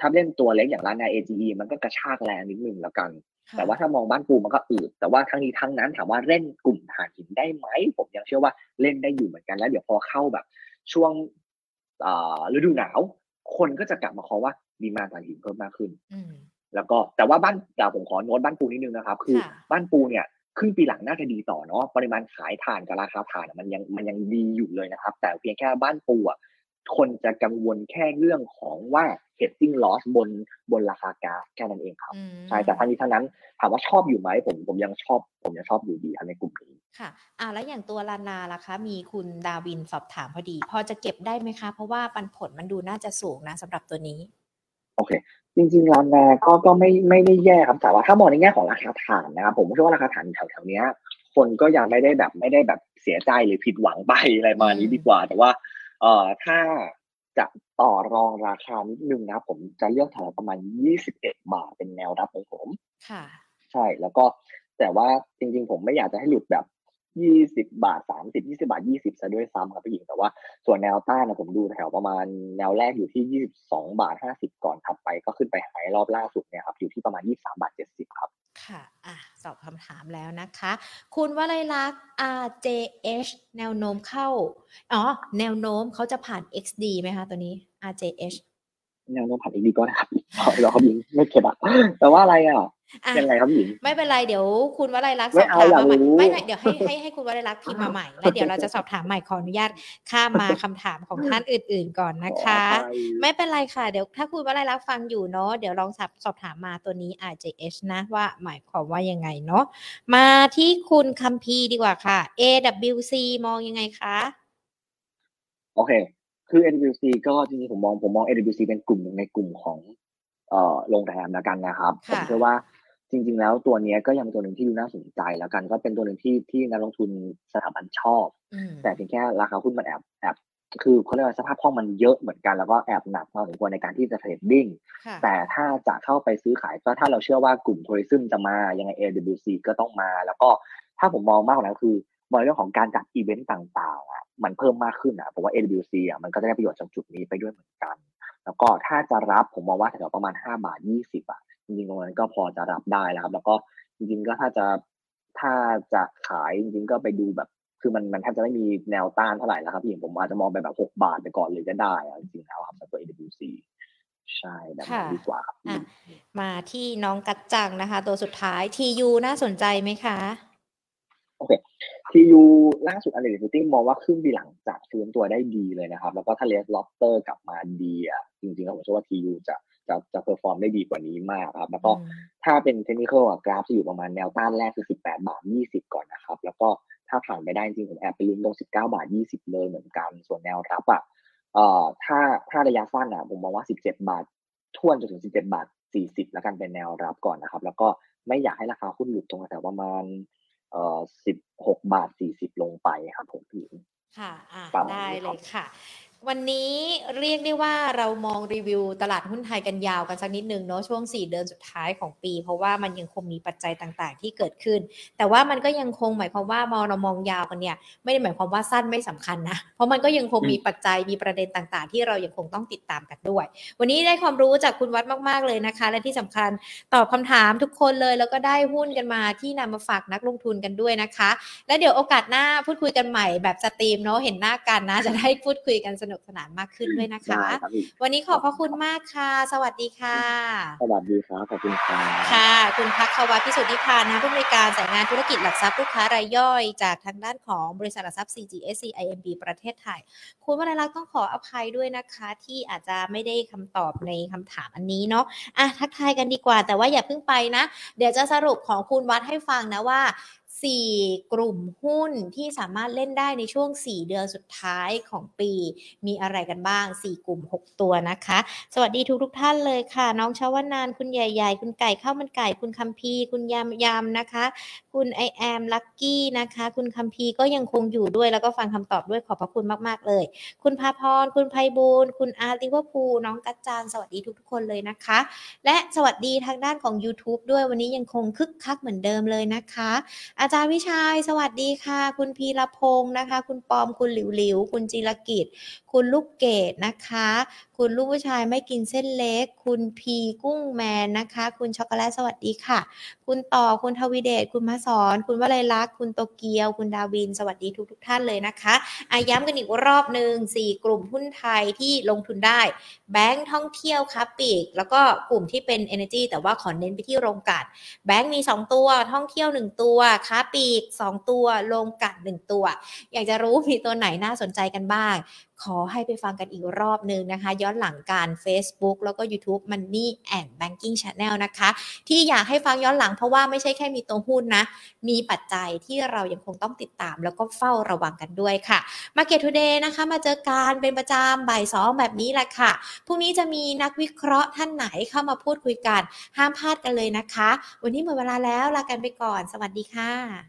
ถ้าเล่นตัวเล็กอย่างร้านนา AGE มันก็กระชากแรงนิดนึงแล้วกันแต่ว่าถ้ามองบ้านปูมันก็อืดแต่ว่าทั้งนี้ทั้งนั้นถามว่าเล่นกลุ่มถ่านหินได้ไหมผมยังเชื่อว่าเล่นได้อยู่เหมือนกันแล้วเดี๋ยวพอเข้าแบบช่วงฤดูหนาวคนก็จะกลับมาขอว่าดีมานถ่านหินเพิ่มมากขึ้นแล้วก็แต่ว่าบ้านผมขอโน้ตบ้านปูนิดนึงนะครับคือบ้านปูเนี่ย ครึ่งปีหลังน่าจะดีต่อเนาะปริมาณขายถ่านกับราคาถ่านมันยังดีอยู่เลยนะครับแต่เพียงแค่บ้านปูอ่ะคนจะกังวลแค่เรื่องของว่า hedging loss บนราคาก๊าซแค่นั้นเองครับใช่แต่ทั้งนี้ทั้งนั้นถามว่าชอบอยู่ไหมผมยังชอบอยู่ดีในกลุ่มนี้ค่ะแล้วอย่างตัวลานาล่ะคะมีคุณดาวินสอบถามพอดีพอจะเก็บได้ไหมคะเพราะว่าปันผลมันดูน่าจะสูงนะสำหรับตัวนี้โอเคจริงๆลานาก็ไม่ได้แย่ครับแต่ว่าถ้ามองในแง่ของราคาถ่านนะครับผมเชื่อว่าราคาถ่านแถวเนี้ยคนก็ยังไม่ได้แบบเสียใจหรือผิดหวังไปอะไรมานี้ดีกว่าแต่ว่าถ้าจะต่อรองราคานิดนึงนะผมจะเลือกแถวประมาณ21 บาทเป็นแนวรับของผมค่ะใช่แล้วก็แต่ว่าจริงๆผมไม่อยากจะให้หลุดแบบ20 บาท30 20 บาท20ซะด้วยซ้ำครับพี่หญิงแต่ว่าส่วนแนวต้านนะผมดูแถวประมาณแนวแรกอยู่ที่22.50 บาทก่อนถัดไปก็ขึ้นไปไฮรอบล่าสุดเนี่ยครับอยู่ที่ประมาณ23.70 บาทครับค่ะสอบคำถามแล้วนะคะคุณวลัยลักษณ์ RJH แนวโน้มเข้าแนวโน้มเขาจะผ่าน XD ไหมคะตัวนี้ RJH แนวโน้มผ่าน XD ก็ได้ครับเราเขายิงไม่เก็บแต่ว่าอะไรยังไงครับหญิงไม่เป็นไรเดี๋ยวคุณวลัยลักษณ์สอบถามมาใหม่เดี๋ยวให้คุณวลัยลักษณ์พิมพ์มาใหม่แล้วเดี๋ยวเราจะสอบถามใหม่ขออนุญาตข้ามมาคำถามของท่านอื่นๆก่อนนะคะไม่เป็นไรค่ะเดี๋ยวถ้าคุณวลัยลักษณ์ฟังอยู่เนาะเดี๋ยวลองสอบถามมาตัวนี้ RJH นะว่าหมายความว่ายังไงเนาะมาที่คุณคัมภีร์ดีกว่าค่ะ AWC มองยังไงคะโอเคคือ AWC ก็จริงๆผมมอง AWC เป็นกลุ่มหนึ่งในกลุ่มของโรงแรมละกันนะครับผมเชื่อว่าจริงๆแล้วตัวนี้ก็ยังเป็นตัวหนึ่งที่ดูน่าสนใจแล้วกันก็เป็นตัวหนึ่งที่นักลงทุนสถาบันชอบแต่เพียงแค่ราคาหุ้นมันแอบคือเขาเรียกว่าสภาพคล่องมันเยอะเหมือนกันแล้วก็แอบหนักพอสมควรในการที่จะเทรดดิ้งแต่ถ้าจะเข้าไปซื้อขายก็ถ้าเราเชื่อว่ากลุ่มทัวริซึมจะมายังไง AWC ก็ต้องมาแล้วก็ถ้าผมมองมากกว่านั้นคือมองเรื่องของการจัดอีเวนต์ต่างๆมันเพิ่มมากขึ้นผมว่า AWC มันก็จะได้ประโยชน์จากจุดนี้ไปด้วยเหมือนกันแล้วก็ถ้าจะรับผมมองว่าแถวประมาณ5.20 บาทจริงๆตรงนั้นก็พอจะรับได้แล้วครับแล้วก็จริงๆก็ถ้าจะขายจริงๆก็ไปดูแบบคือมันแทบจะไม่มีแนวต้านเท่าไหร่แล้วครับพี่ผมอาจจะมองไปแบบ6 บาทไปก่อนเลยก็ได้จริงๆแล้วครับตัว AWC ใช่แบบนี้ดีกว่าครับมาที่น้องกัจจังนะคะตัวสุดท้าย TU น่าสนใจไหมคะโอเค TU ล่าสุดอันนี้ผมมองว่าครึ่งปีหลังจากฟื้นตัวได้ดีเลยนะครับแล้วก็ถ้าเลสล็อบสเตอร์กลับมาดีจริงๆแล้วผมเชื่อว่า TU จะเพอร์ฟอร์มได้ดีกว่านี้มากครับแล้วก็ถ้าเป็นเทคนิคกราฟจะอยู่ประมาณแนวต้านแรกคือ18.20 บาทก่อนนะครับแล้วก็ถ้าผ่านไปได้จริงผมแอบไปลุ้นตรง19.20 บาทเลยเหมือนกันส่วนแนวรับถ้าระยะสั้นผมมองว่า17 บาทท่วนจนถึง17.40 บาทแล้วกันเป็นแนวรับก่อนนะครับแล้วก็ไม่อยากให้ราคาหุ้นหลุดตรงแถวประมาณ16.40 บาทลงไปครับผมพี่ค่ะได้เลยค่ะวันนี้เรียกได้ว่าเรามองรีวิวตลาดหุ้นไทยกันยาวกันสักนิดนึงเนาะช่วง4เดือนสุดท้ายของปีเพราะว่ามันยังคงมีปัจจัยต่างๆที่เกิดขึ้นแต่ว่ามันก็ยังคงหมายความว่าเรามองยาวกันเนี่ยไม่ได้หมายความว่าสั้นไม่สำคัญนะเพราะมันก็ยังคงมีปัจจัยมีประเด็นต่างๆที่เรายังคงต้องติดตามกันด้วยวันนี้ได้ความรู้จากคุณวัดมากๆเลยนะคะและที่สำคัญตอบคำถามทุกคนเลยแล้วก็ได้หุ้นกันมาที่นำมาฝากนักลงทุนกันด้วยนะคะและเดี๋ยวโอกาสหน้าพูดคุยกันใหม่แบบสตรีมเนาะเห็นหน้ากันนะจะได้พูดคุยกันสนุกสนานมากขึ้นด้วยนะคะวันนี้ขอบพระคุณมากค่ะสวัสดีค่ะสวัสดีครับขอบคุณค่ะค่ะคุณภัควัฒน์ พิสุทธิพานะผู้อำนวยการสายงานธุรกิจหลักทรัพย์ลูกค้ารายย่อยจากทางด้านของบริษัทหลักทรัพย์ CGSCIMB ประเทศไทยคุณวลัยลักษณ์ต้องขออภัยด้วยนะคะที่อาจจะไม่ได้คำตอบในคำถามอันนี้เนาะทักทายกันดีกว่าแต่ว่าอย่าเพิ่งไปนะเดี๋ยวจะสรุปของคุณวัดให้ฟังนะว่า4 กลุ่มหุ้นที่สามารถเล่นได้ในช่วง4เดือนสุดท้ายของปีมีอะไรกันบ้าง4กลุ่ม6ตัวนะคะสวัสดีทุกท่านเลยค่ะน้องชวนันท์คุณใหญ่ๆคุณไก่ข้าวมันไก่คุณคัมภีร์คุณยำนะคะคุณไอแอมลัคกี้นะคะคุณคัมภีร์ก็ยังคงอยู่ด้วยแล้วก็ฟังคำตอบด้วยขอบพระคุณมากๆเลยคุณภาพรคุณไพบูลย์คุณอาร์ลิเวอร์พูลน้องกัจจานสวัสดีทุกๆคนเลยนะคะและสวัสดีทางด้านของ YouTube ด้วยวันนี้ยังคงคึกคักเหมือนเดิมเลยนะคะอาจารย์วิชัยสวัสดีค่ะคุณพีรพงศ์นะคะคุณปอมคุณหลิวหลิวคุณจิรกิจคุณลูกเกดนะคะคุณลูกผู้ชายไม่กินเส้นเล็กคุณพีกุ้งแมนนะคะคุณช็อกโกแลตสวัสดีค่ะคุณต่อคุณทวีเดชคุณมาสอนคุณวลัยลักษณ์คุณโตเกียวคุณดาวินสวัสดีทุกท่านเลยนะคะย้ำกันอีกรอบนึง4กลุ่มหุ้นไทยที่ลงทุนได้แบงก์ท่องเที่ยวครับปีกแล้วก็กลุ่มที่เป็น energy แต่ว่าขอเน้นไปที่โรงกลั่นแบงก์มี2ตัวท่องเที่ยว1ตัวค ค้าปลีก2ตัวโรงกลั่น1ตัวอยากจะรู้มีตัวไหนน่าสนใจกันบ้างขอให้ไปฟังกันอีกรอบนึงนะคะย้อนหลังการ Facebook แล้วก็ YouTube Money and Banking Channel นะคะที่อยากให้ฟังย้อนหลังเพราะว่าไม่ใช่แค่มีตัวหุ้นนะมีปัจจัยที่เรายังคงต้องติดตามแล้วก็เฝ้าระวังกันด้วยค่ะ Market Today นะคะมาเจอกันเป็นประจำบ่าย 2 แบบนี้แหละค่ะพรุ่งนี้จะมีนักวิเคราะห์ท่านไหนเข้ามาพูดคุยกันห้ามพลาดกันเลยนะคะวันนี้หมดเวลาแล้วลากันไปก่อนสวัสดีค่ะ